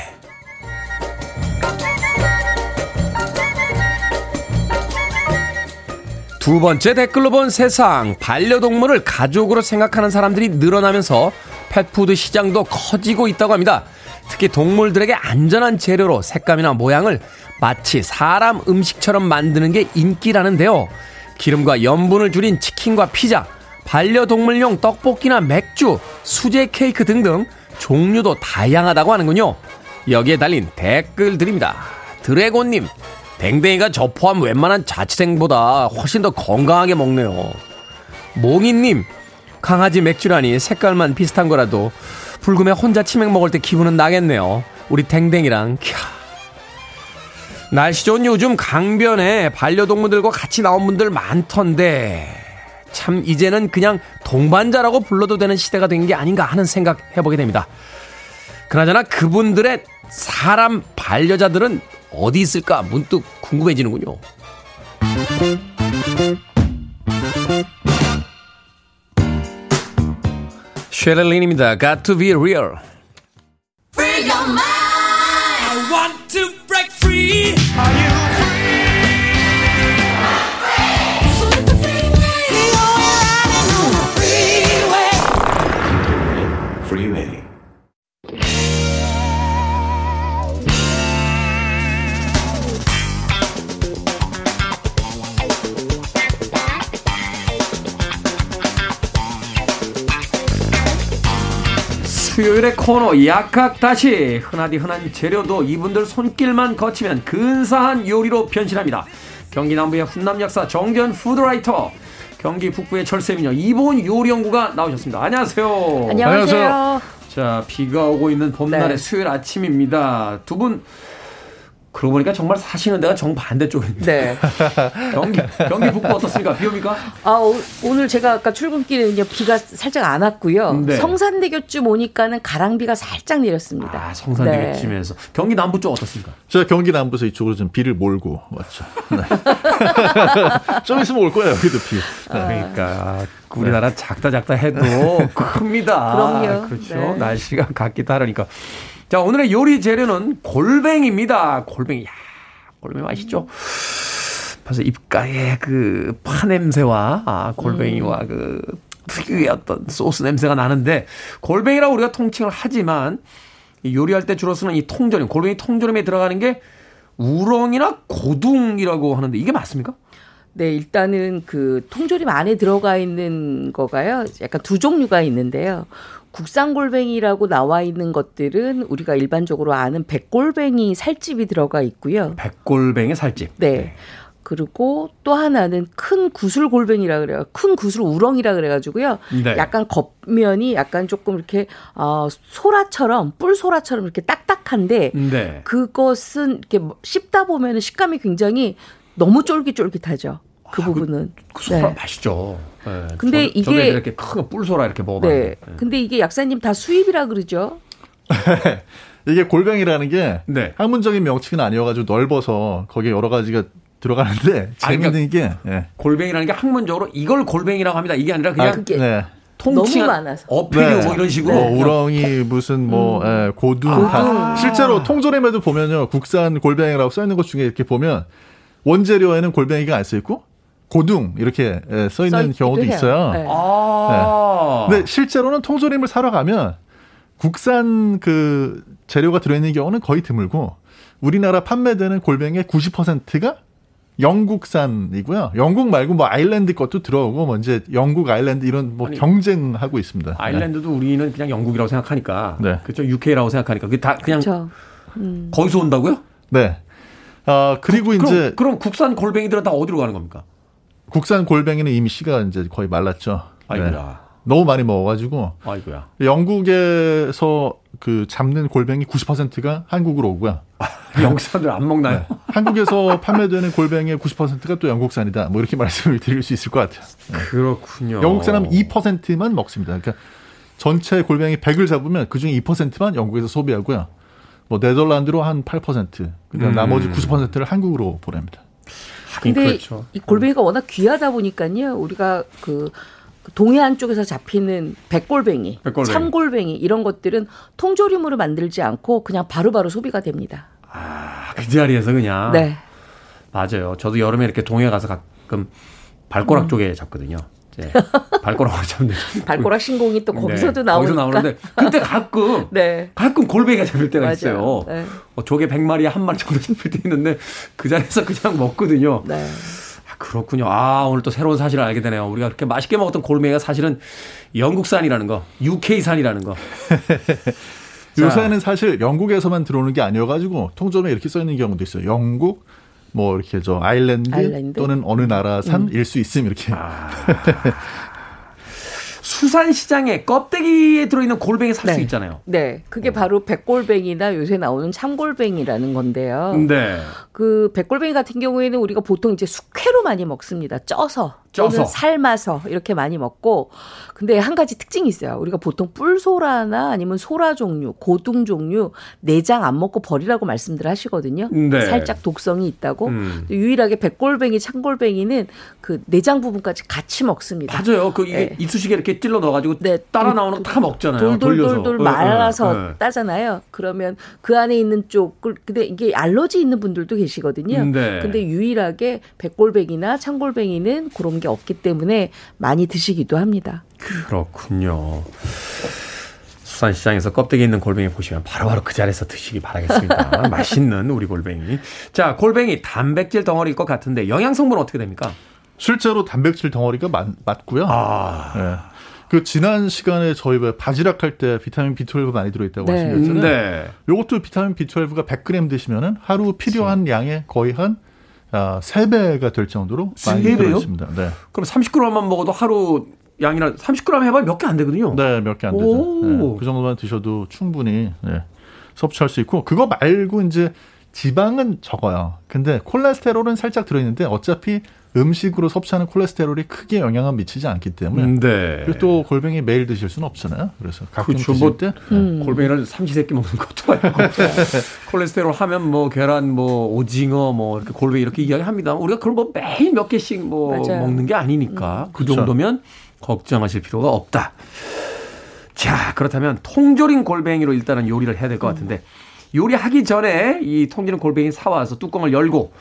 두 번째 댓글로 본 세상. 반려동물을 가족으로 생각하는 사람들이 늘어나면서 펫푸드 시장도 커지고 있다고 합니다. 특히 동물들에게 안전한 재료로 색감이나 모양을 마치 사람 음식처럼 만드는 게 인기라는데요. 기름과 염분을 줄인 치킨과 피자, 반려동물용 떡볶이나 맥주, 수제 케이크 등등 종류도 다양하다고 하는군요. 여기에 달린 댓글들입니다. 드래곤님, 댕댕이가 저 포함 웬만한 자취생보다 훨씬 더 건강하게 먹네요. 몽이님, 강아지 맥주라니 색깔만 비슷한 거라도 불금에 혼자 치맥 먹을 때 기분은 나겠네요. 우리 댕댕이랑 캬. 날씨 좋은 요즘 강변에 반려동물들과 같이 나온 분들 많던데 참 이제는 그냥 동반자라고 불러도 되는 시대가 된 게 아닌가 하는 생각 해보게 됩니다. 그나저나 그분들의 사람 반려자들은 어디 있을까 문득 궁금해지는군요. 쉐를린입니다. Got to be real. Free your mind. I want to break free. Are you free? I'm free. Free. You're riding on the freeway. Freeway. 수요일의 코너 약학다시. 흔하디 흔한 재료도 이분들 손길만 거치면 근사한 요리로 변신합니다. 경기 남부의 훈남 약사 정전 푸드라이터, 경기 북부의 철새미녀 이보은 요리연구가 나오셨습니다. 안녕하세요. 안녕하세요. 안녕하세요. 자, 비가 오고 있는 봄날의 네. 수요일 아침입니다. 두 분 그러고 보니까 정말 사시는 데가 정반대쪽인데. 네. 경기, 경기 북부 어떻습니까? 비 옵니까? 아, 오, 오늘 제가 아까 출근길에 이제 비가 살짝 안 왔고요. 네. 성산대교쯤 오니까는 가랑비가 살짝 내렸습니다. 아, 성산대교쯤에서. 네. 경기 남부 쪽 어떻습니까? 제가 경기 남부에서 이쪽으로 좀 비를 몰고 왔죠. 네. 좀 있으면 올 거예요, 여기도 비. 아. 그러니까. 우리나라 네. 작다 작다 해도 큽니다. 그럼요. 그렇죠. 네. 날씨가 각기 다르니까. 자, 오늘의 요리 재료는 골뱅입니다. 골뱅이, 야, 골뱅이 맛있죠? 그래서 입가에 그 파냄새와 골뱅이와 음. 그 특유의 어떤 소스 냄새가 나는데, 골뱅이라고 우리가 통칭을 하지만 요리할 때 주로 쓰는 이 통조림, 골뱅이 통조림에 들어가는 게 우렁이나 고둥이라고 하는데 이게 맞습니까? 네, 일단은 그 통조림 안에 들어가 있는 거가요, 약간 두 종류가 있는데요. 국산 골뱅이라고 나와 있는 것들은 우리가 일반적으로 아는 백골뱅이 살집이 들어가 있고요. 백골뱅이 살집. 네. 네. 그리고 또 하나는 큰 구슬 골뱅이라 그래요. 큰 구슬 우렁이라 그래가지고요. 네. 약간 겉면이 약간 조금 이렇게 어, 소라처럼 뿔 소라처럼 이렇게 딱딱한데 네. 그것은 이렇게 씹다 보면 식감이 굉장히 너무 쫄깃쫄깃하죠. 그 아, 부분은. 그, 그 소라 네. 맛있죠. 네. 근데 저, 이게 저게 이렇게 큰 뿔소라 이렇게 먹어봤는데. 네. 네. 근데 이게 약사님 다 수입이라 그러죠. 이게 골뱅이라는 게 네. 학문적인 명칭은 아니어가지고 넓어서 거기에 여러 가지가 들어가는데 재밌는 아니, 그러니까 게 예. 골뱅이라는 게 학문적으로 이걸 골뱅이라고 합니다. 이게 아니라 그냥 아, 그, 네. 통칭 어필이고 네. 뭐 이런 식으로 뭐 우렁이 무슨 뭐 음. 예, 고두 아. 실제로 통조림에도 보면요 국산 골뱅이라고 써 있는 것 중에 이렇게 보면 원재료에는 골뱅이가 안 써 있고 고둥 이렇게 예, 써 있는 경우도 해요. 있어요. 네. 아. 네. 근데 실제로는 통조림을 사러 가면 국산 그 재료가 들어있는 경우는 거의 드물고 우리나라 판매되는 골뱅이의 구십 퍼센트가 영국산이고요. 영국 말고 뭐 아일랜드 것도 들어오고 뭐 이제 영국, 아일랜드 이런 뭐 아니, 경쟁하고 있습니다. 아일랜드도 네. 우리는 그냥 영국이라고 생각하니까, 네. 그렇죠? 유케이라고 생각하니까 그게 다 그냥 그렇죠. 음. 거기서 온다고요? 네. 아 그리고 그, 이제 그럼, 그럼 국산 골뱅이들은 다 어디로 가는 겁니까? 국산 골뱅이는 이미 씨가 이제 거의 말랐죠. 아이고야. 네. 너무 많이 먹어가지고. 아이고야. 영국에서 그 잡는 골뱅이 구십 퍼센트가 한국으로 오고요. 영국산들 안 먹나요? 네. 한국에서 판매되는 골뱅이의 구십 퍼센트가 또 영국산이다. 뭐 이렇게 말씀을 드릴 수 있을 것 같아요. 네. 그렇군요. 영국산은 이 퍼센트만 먹습니다. 그러니까 전체 골뱅이 백을 잡으면 그중에 이 퍼센트만 영국에서 소비하고요. 뭐 네덜란드로 한 팔 퍼센트, 그다음 음. 나머지 구십 퍼센트를 한국으로 보냅니다. 근데 그렇죠. 이 골뱅이가 워낙 귀하다 보니까요. 우리가 그 동해안 쪽에서 잡히는 백골뱅이, 백골뱅이, 참골뱅이 이런 것들은 통조림으로 만들지 않고 그냥 바로바로 소비가 됩니다. 아, 그 자리에서 그냥. 네. 맞아요. 저도 여름에 이렇게 동해 가서 가끔 발꼬락 음. 쪽에 잡거든요. 네. 발꼬락으로 잡는데. 발꼬락 신공이 또 거기서도 네. 나오니까. 거기서 나오는데 그때 가끔 네. 가끔 골뱅이가 잡힐 때가 맞아요. 있어요. 네. 어, 조개 백 마리에 한 마리 정도 잡힐 때 있는데 그 자리에서 그냥 먹거든요. 네. 그렇군요. 아, 오늘 또 새로운 사실을 알게 되네요. 우리가 그렇게 맛있게 먹었던 골뱅이가 사실은 영국산이라는 거, 유케이산이라는 거. 요새는 사실 영국에서만 들어오는 게 아니어가지고 통조림에 이렇게 써 있는 경우도 있어요. 영국, 뭐 이렇게 저 아일랜드, 아일랜드? 또는 어느 나라 산일 음. 수 있음 이렇게. 아. 수산시장에 껍데기에 들어있는 골뱅이 살 수 네. 있잖아요. 네. 그게 바로 백골뱅이나 요새 나오는 참골뱅이라는 건데요. 네. 그 백골뱅이 같은 경우에는 우리가 보통 이제 숙회로 많이 먹습니다. 쪄서. 쪄서. 삶아서 이렇게 많이 먹고. 근데 한 가지 특징이 있어요. 우리가 보통 뿔소라나 아니면 소라 종류, 고둥 종류, 내장 안 먹고 버리라고 말씀들 하시거든요. 네. 살짝 독성이 있다고. 음. 유일하게 백골뱅이, 참골뱅이는 그 내장 부분까지 같이 먹습니다. 맞아요. 그 이게 네. 이쑤시개 이렇게 찔러 넣어가지고 네. 따라 나오는 거 다 먹잖아요. 돌돌돌돌 돌려서. 말아서 네. 네. 따잖아요. 그러면 그 안에 있는 쪽을, 근데 이게 알러지 있는 분들도 계시거든요. 네. 근데 유일하게 백골뱅이나 참골뱅이는 그런 게 없기 때문에 많이 드시기도 합니다. 그렇군요. 수산시장에서 껍데기 있는 골뱅이 보시면 바로바로 그 자리에서 드시기 바라겠습니다. 맛있는 우리 골뱅이. 자, 골뱅이 단백질 덩어리일 것 같은데 영양성분은 어떻게 됩니까? 실제로 단백질 덩어리가 맞, 맞고요. 아. 네. 그 지난 시간에 저희 바지락 할 때 비타민 비십이 많이 들어있다고 네. 하셨잖아요. 네. 요것도 비타민 비십이가 백 그램 드시면은 하루 필요한 양의 거의 한 아, 세 배가 될 정도로 많이 들어있습니다. 네. 그럼 삼십 그램만 먹어도 하루 양이나 삼십 그램 해봐야 몇 개 안 되거든요. 네, 몇 개 안 되죠. 네, 그 정도만 드셔도 충분히 네, 섭취할 수 있고 그거 말고 이제 지방은 적어요. 근데 콜레스테롤은 살짝 들어있는데 어차피 음식으로 섭취하는 콜레스테롤이 크게 영향을 미치지 않기 때문에 네. 그리고 또 골뱅이 매일 드실 수는 없잖아요. 그래서 가끔 그쵸, 드실 때 뭐, 음. 골뱅이를 삼시세끼 먹는 것도 아니고 콜레스테롤 하면 뭐 계란, 뭐 오징어, 뭐 이렇게 골뱅이 이렇게 이야기합니다. 우리가 그걸 뭐 매일 몇 개씩 뭐 맞아요. 먹는 게 아니니까 음. 그 그쵸. 정도면 걱정하실 필요가 없다. 자, 그렇다면 통조림 골뱅이로 일단은 요리를 해야 될 것 같은데 요리하기 전에 이 통조림 골뱅이 사와서 뚜껑을 열고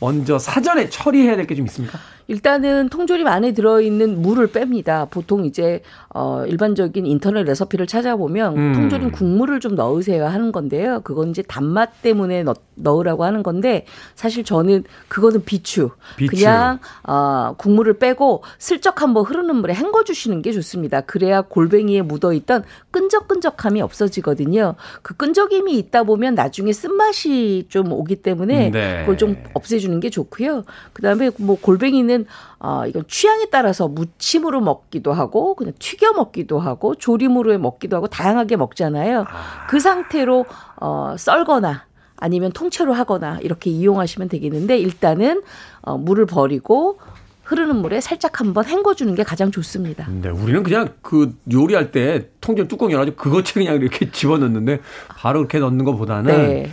먼저 사전에 처리해야 될 게 좀 있습니까? 일단은 통조림 안에 들어있는 물을 뺍니다. 보통 이제 어, 일반적인 인터넷 레시피를 찾아보면 음. 통조림 국물을 좀 넣으세요 하는 건데요. 그건 이제 단맛 때문에 넣, 넣으라고 하는 건데 사실 저는 그거는 비추. 비추. 그냥 어, 국물을 빼고 슬쩍 한번 흐르는 물에 헹궈주시는 게 좋습니다. 그래야 골뱅이에 묻어있던 끈적끈적함이 없어지거든요. 그 끈적임이 있다 보면 나중에 쓴맛이 좀 오기 때문에 네. 그걸 좀 없애주는 게 좋고요. 그다음에 뭐 골뱅이는 어, 이건 취향에 따라서 무침으로 먹기도 하고 그냥 튀겨 먹기도 하고 조림으로 먹기도 하고 다양하게 먹잖아요. 그 상태로 어, 썰거나 아니면 통째로 하거나 이렇게 이용하시면 되겠는데 일단은 어, 물을 버리고 흐르는 물에 살짝 한번 헹궈주는 게 가장 좋습니다. 네, 우리는 그냥 그 요리할 때 통조림 뚜껑 열어가지고 그것에 그냥 이렇게 집어넣는데 바로 이렇게 넣는 것보다는 네.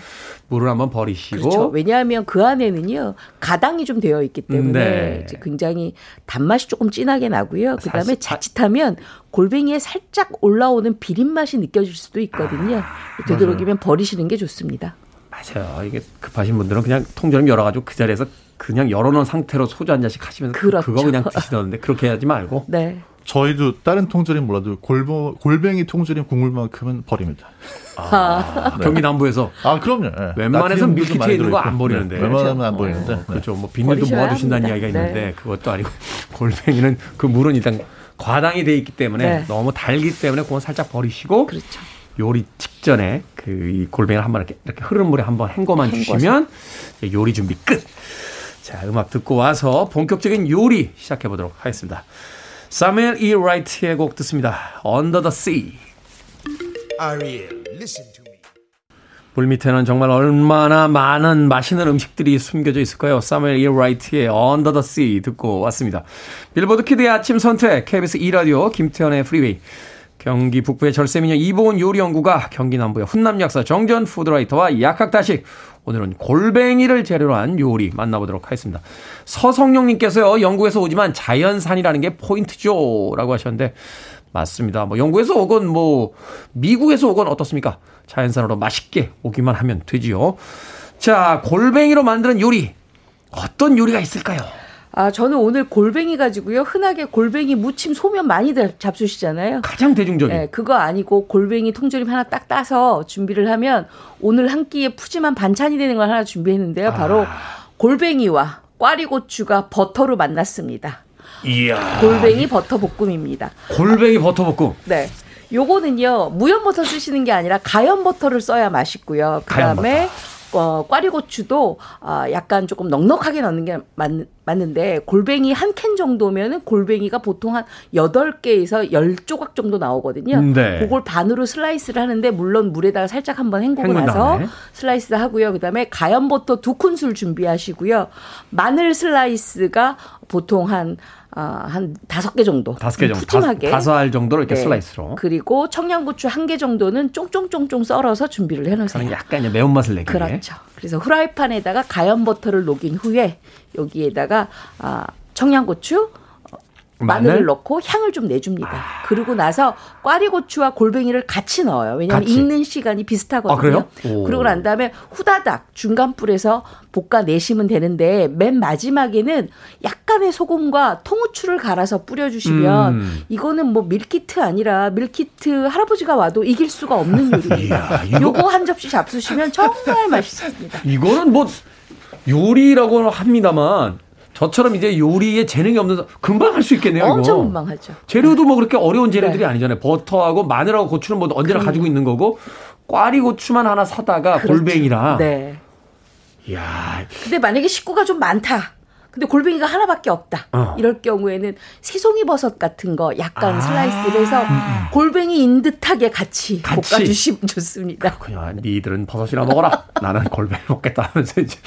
물을 한번 버리시고. 그렇죠. 왜냐하면 그 안에는요 가당이 좀 되어 있기 때문에 네. 굉장히 단맛이 조금 진하게 나고요. 그다음에 사실... 자칫하면 골뱅이에 살짝 올라오는 비린 맛이 느껴질 수도 있거든요. 아, 되도록이면 버리시는 게 좋습니다. 맞아요. 이게 급하신 분들은 그냥 통조림 열어가지고 그 자리에서 그냥 열어놓은 상태로 소주 한 잔씩 하시면서 그렇죠. 그거 그냥 드시던데 그렇게 하지 말고. 네. 저희도 다른 통조림 몰라도 골보, 골뱅이 통조림 국물만큼은 버립니다. 아, 네. 경기 남부에서? 아, 그럼요. 네. 웬만해서는 밀키트에 있는 거 안 버리는데. 네. 웬만하면 안 버리는데. 어, 그렇죠. 뭐 비닐도 모아두신다는 이야기가 있는데 네. 그것도 아니고 골뱅이는 그 물은 일단 과당이 돼 있기 때문에 네. 너무 달기 때문에 그건 살짝 버리시고 그렇죠. 요리 직전에 그 이 골뱅이를 한번 이렇게, 이렇게 흐르는 물에 한번 헹궈만 헹궈서. 주시면 요리 준비 끝. 자, 음악 듣고 와서 본격적인 요리 시작해 보도록 하겠습니다. 사무엘 E. 라이트의 곡 듣습니다. Under the Sea. Ariel, listen to me. 물 밑에는 정말 얼마나 많은 맛있는 음식들이 숨겨져 있을까요? 사무엘 E. 라이트의 Under the Sea 듣고 왔습니다. 빌보드 키드의 아침 선택, 케이비에스 이 라디오, 김태현의 프리웨이. 경기 북부의 절세미녀 이보은 요리연구가 경기 남부의 훈남 약사 정전 푸드라이터와 약학다식. 오늘은 골뱅이를 재료로 한 요리 만나보도록 하겠습니다. 서성룡님께서요. 영국에서 오지만 자연산이라는 게 포인트죠. 라고 하셨는데 맞습니다. 뭐 영국에서 오건 뭐 미국에서 오건 어떻습니까? 자연산으로 맛있게 오기만 하면 되지요. 자, 골뱅이로 만드는 요리. 어떤 요리가 있을까요? 아, 저는 오늘 골뱅이 가지고요. 흔하게 골뱅이 무침 소면 많이 잡수시잖아요. 가장 대중적인. 네, 그거 아니고 골뱅이 통조림 하나 딱 따서 준비를 하면 오늘 한 끼에 푸짐한 반찬이 되는 걸 하나 준비했는데요. 바로 아. 골뱅이와 꽈리고추가 버터로 만났습니다. 이야. 골뱅이 버터 볶음입니다. 골뱅이 버터 볶음. 네. 요거는요. 무염버터 쓰시는 게 아니라 가염버터를 써야 맛있고요. 그다음에 어, 꽈리고추도 어, 약간 조금 넉넉하게 넣는 게 맞, 맞는데 골뱅이 한 캔 정도면 골뱅이가 보통 한 여덟 개에서 열 조각 정도 나오거든요. 네. 그걸 반으로 슬라이스를 하는데 물론 물에다가 살짝 한번 헹구고 나서 슬라이스 하고요. 그다음에 가염버터 두 큰술 준비하시고요. 마늘 슬라이스가 보통 한 아, 한 다섯 개 정도. 다섯 개 정도. 푸짐하게. 다섯 알 정도로 이렇게 네. 슬라이스로. 그리고 청양고추 한 개 정도는 쫑쫑쫑쫑 썰어서 준비를 해놓으세요. 약간 매운맛을 내기 위해. 그렇죠. 그래서 후라이팬에다가 가염버터를 녹인 후에 여기에다가 아, 청양고추, 마늘? 마늘을 넣고 향을 좀 내줍니다. 아... 그리고 나서 꽈리고추와 골뱅이를 같이 넣어요. 왜냐하면 같이. 익는 시간이 비슷하거든요. 아, 그래요? 오... 그러고 난 다음에 후다닥 중간 불에서 볶아내시면 되는데 맨 마지막에는 약간의 소금과 통후추를 갈아서 뿌려주시면 음... 이거는 뭐 밀키트 아니라 밀키트 할아버지가 와도 이길 수가 없는 요리입니다. 이야, 이거... 요거 한 접시 잡수시면 정말 맛있습니다. 이거는 뭐 요리라고는 합니다만 저처럼 이제 요리에 재능이 없는 금방 할 수 있겠네요. 엄청 이거. 금방 하죠. 재료도 뭐 그렇게 어려운 재료들이 네. 아니잖아요. 버터하고 마늘하고 고추는 뭐 언제나 그러니까. 가지고 있는 거고 꽈리고추만 하나 사다가 그렇죠. 골뱅이랑. 네. 이야. 근데 만약에 식구가 좀 많다. 근데 골뱅이가 하나밖에 없다. 어. 이럴 경우에는 새송이 버섯 같은 거 약간 아~ 슬라이스를 해서 골뱅이인 듯하게 같이, 같이 볶아주시면 좋습니다. 그렇군요. 니들은 버섯이나 먹어라. 나는 골뱅이 먹겠다 하면서 이제.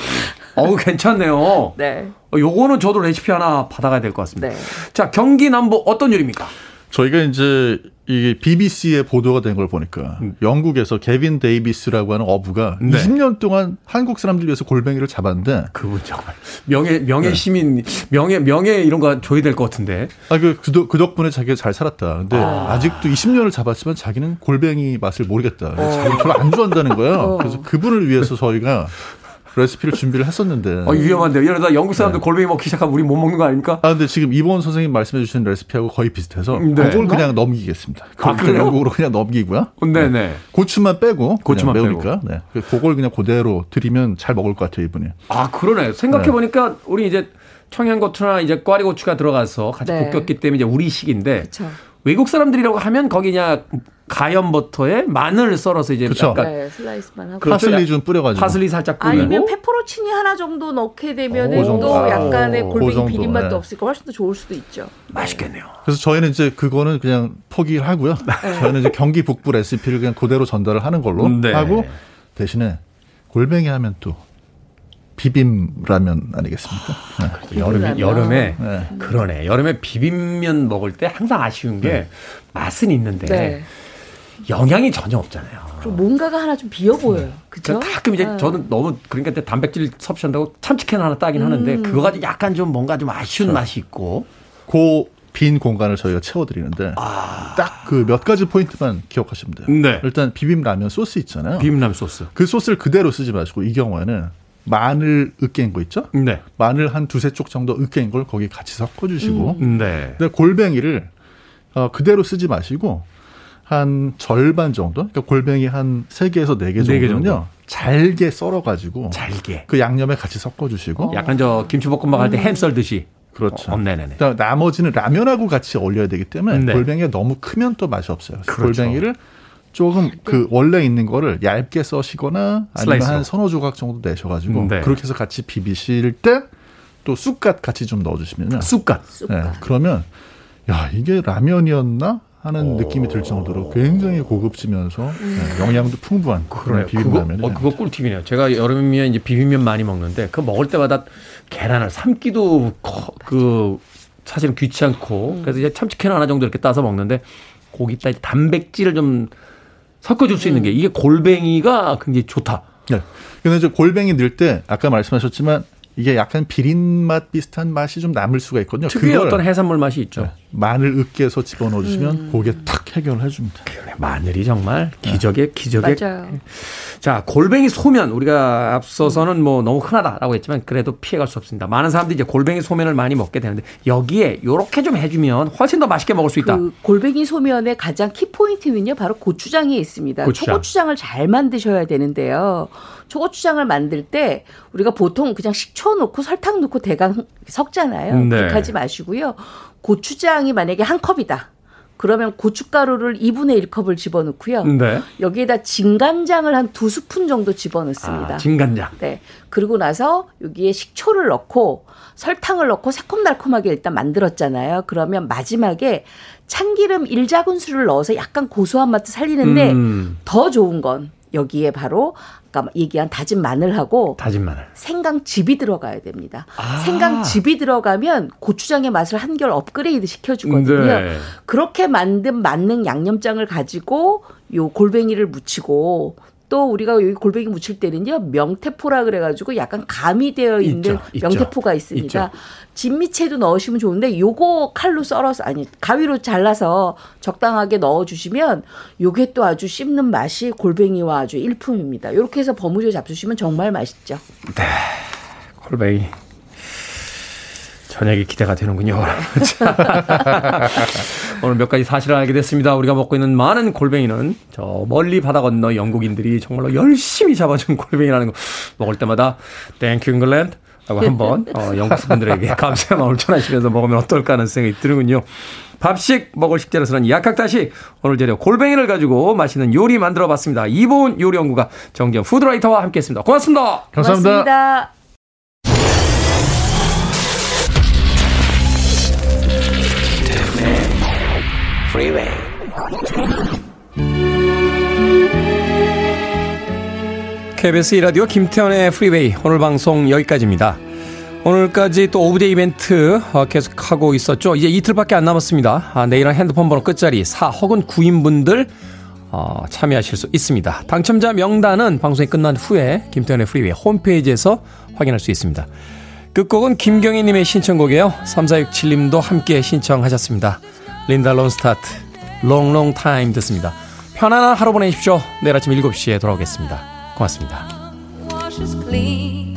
어우 괜찮네요. 네. 요거는 저도 레시피 하나 받아가야 될 것 같습니다. 네. 자, 경기 남부 어떤 요리입니까? 저희가 이제 이게 비비씨에 보도가 된 걸 보니까 음. 영국에서 개빈 데이비스라고 하는 어부가 네. 이십 년 동안 한국 사람들 위해서 골뱅이를 잡았는데 그분 정말 명예 명예 시민 네. 명예 명예 이런 거 줘야 될 것 같은데 아 그 그 덕분에 자기가 잘 살았다. 근데 아. 아직도 이십 년을 잡았지만 자기는 골뱅이 맛을 모르겠다. 자기는 별로 안 좋아한다는 거예요. 어. 그래서 그분을 위해서 저희가 레시피를 준비를 했었는데. 어, 위험한데요. 이러다 영국 사람들 네. 골뱅이 먹기 시작하면 우리 못 먹는 거 아닙니까? 아, 근데 지금 이번 선생님 말씀해 주신 레시피하고 거의 비슷해서 네. 그걸 그냥 넘기겠습니다. 그걸 아, 그냥 영국으로 그냥 넘기고요. 네네. 네. 고추만 빼고. 고추만 매우니까. 빼고. 네. 그걸 그냥 그대로 드리면 잘 먹을 것 같아요, 이분이. 아, 그러네. 생각해 보니까 네. 우리 이제 청양고추나 이제 꽈리고추가 들어가서 같이 네. 볶였기 때문에 이제 우리식인데. 그쵸. 외국 사람들이라고 하면 거기 그냥 가염 버터에 마늘을 썰어서 이제 그쵸. 약간 네, 슬라이스만 하고 파슬리 좀 뿌려가지고 파슬리 살짝 뿌리고 아니면 페퍼로치니 하나 정도 넣게 되면은 또 약간의 골뱅이 비린맛도 네. 없으니까 훨씬 더 좋을 수도 있죠. 맛있겠네요. 그래서 저희는 이제 그거는 그냥 포기하고요. 네. 저희는 이제 경기 북부 레시피를 그냥 그대로 전달을 하는 걸로 네. 하고 대신에 골뱅이 하면 또. 비빔라면 아니겠습니까? 아, 네. 여름에, 여름에 네. 그러네. 여름에 비빔면 먹을 때 항상 아쉬운 게 네. 맛은 있는데 네. 영양이 전혀 없잖아요. 그리고 뭔가가 하나 좀 비어 보여요. 그렇죠? 그러니까 가끔 이제 네. 저는 너무 그러니까 단백질 섭취한다고 참치캔 하나 따긴 음. 하는데 그거 가지고 약간 좀 뭔가 좀 아쉬운 그렇죠. 맛이 있고. 그 빈 공간을 저희가 채워드리는데 아... 딱 그 몇 가지 포인트만 기억하시면 돼요. 네. 일단 비빔라면 소스 있잖아요. 비빔라면 소스. 그 소스를 그대로 쓰지 마시고 이 경우에는 마늘 으깬 거 있죠? 네. 마늘 한 두세 쪽 정도 으깬 걸 거기 같이 섞어주시고. 음. 네. 근데 골뱅이를 어, 그대로 쓰지 마시고 한 절반 정도? 그러니까 골뱅이 한 세 개에서 네 개 정도는요. 정도? 잘게 썰어가지고. 잘게. 그 양념에 같이 섞어주시고. 어. 약간 저 김치볶음밥 할 때 햄 썰듯이. 그렇죠. 어, 네네네. 그러니까 나머지는 라면하고 같이 얼려야 되기 때문에 네. 골뱅이가 너무 크면 또 맛이 없어요. 그렇죠. 골뱅이를. 조금 그 원래 있는 거를 얇게 써시거나 아니면 한 서너 조각 정도 내셔가지고 네. 그렇게 해서 같이 비비실 때 또 쑥갓 같이 좀 넣어주시면요. 쑥갓. 네. 그러면 야 이게 라면이었나 하는 느낌이 들 정도로 굉장히 고급지면서 네. 영양도 풍부한 그런 비빔라면이에요. 그거, 어, 그거 꿀팁이네요. 제가 여름에 이제 비빔면 많이 먹는데 그 먹을 때마다 계란을 삶기도 그 사실은 귀찮고 음. 그래서 이제 참치캔 하나 정도 이렇게 따서 먹는데 거기다 단백질을 좀 섞어줄 수 있는 게 이게 골뱅이가 굉장히 좋다. 네. 근데 이제 골뱅이 넣을 때 아까 말씀하셨지만 이게 약간 비린 맛 비슷한 맛이 좀 남을 수가 있거든요. 특유의 어떤 해산물 맛이 있죠. 네. 마늘 으깨서 집어넣어 주시면 음. 그게 탁 해결해 줍니다. 그래, 마늘이 정말 기적의 네. 기적의. 맞아요. 자, 골뱅이 소면 우리가 앞서서는 뭐 너무 흔하다라고 했지만 그래도 피해갈 수 없습니다. 많은 사람들이 이제 골뱅이 소면을 많이 먹게 되는데 여기에 요렇게 좀 해주면 훨씬 더 맛있게 먹을 수 있다. 그 골뱅이 소면의 가장 키 포인트는요, 바로 고추장이 있습니다. 고추장. 초고추장을 잘 만드셔야 되는데요. 초고추장을 만들 때 우리가 보통 그냥 식초 넣고 설탕 넣고 대강 섞잖아요. 네. 그렇게 하지 마시고요. 고추장이 만약에 한 컵이다. 그러면 고춧가루를 이분의 일 컵을 집어넣고요. 네. 여기에다 진간장을 한 두 스푼 정도 집어넣습니다. 아, 진간장. 네. 그리고 나서 여기에 식초를 넣고 설탕을 넣고 새콤달콤하게 일단 만들었잖아요. 그러면 마지막에 참기름 일 작은술을 넣어서 약간 고소한 맛도 살리는데 음. 더 좋은 건 여기에 바로 아까 얘기한 다진 마늘하고 다진 마늘. 생강즙이 들어가야 됩니다. 아. 생강즙이 들어가면 고추장의 맛을 한결 업그레이드 시켜주거든요. 네. 그렇게 만든 만능 양념장을 가지고 요 골뱅이를 무치고 또 우리가 여기 골뱅이 무칠 때는요. 명태포라 그래가지고 약간 감이 되어 있는 있죠, 명태포가 있죠, 있습니다. 있죠. 진미채도 넣으시면 좋은데 요거 칼로 썰어서 아니 가위로 잘라서 적당하게 넣어주시면 요게 또 아주 씹는 맛이 골뱅이와 아주 일품입니다. 이렇게 해서 버무려 잡수시면 정말 맛있죠. 네, 골뱅이. 저녁이 기대가 되는군요. 오늘 몇 가지 사실을 알게 됐습니다. 우리가 먹고 있는 많은 골뱅이는 저 멀리 바다 건너 영국인들이 정말로 열심히 잡아준 골뱅이라는 거 먹을 때마다 땡큐 잉글랜드 하고 한번 어, 영국 분들에게 감사의 마음을 전하시면서 먹으면 어떨까 하는 생각이 드는군요. 밥식 먹을 식재로 쓰는 약학다식 오늘 재료 골뱅이를 가지고 맛있는 요리 만들어봤습니다. 이보은 요리연구가 정재훈 푸드라이터와 함께했습니다. 고맙습니다. 감사합니다. 고맙습니다. Freeway. 케이비에스 이 라디오 김태현의 프리웨이 오늘 방송 여기까지입니다. 오늘까지 또 오브제이 이벤트 계속하고 있었죠. 이제 이틀밖에 안 남았습니다. 아, 내일은 핸드폰 번호 끝자리 사 혹은 구인분들 어, 참여하실 수 있습니다. 당첨자 명단은 방송이 끝난 후에 김태현의 프리웨이 홈페이지에서 확인할 수 있습니다. 끝곡은 김경희님의 신청곡이에요. 삼사육칠님도 함께 신청하셨습니다. 린다 론스타트, Long Long Time 듣습니다. 편안한 하루 보내십시오. 내일 아침 일곱 시에 돌아오겠습니다. 고맙습니다. washes clean.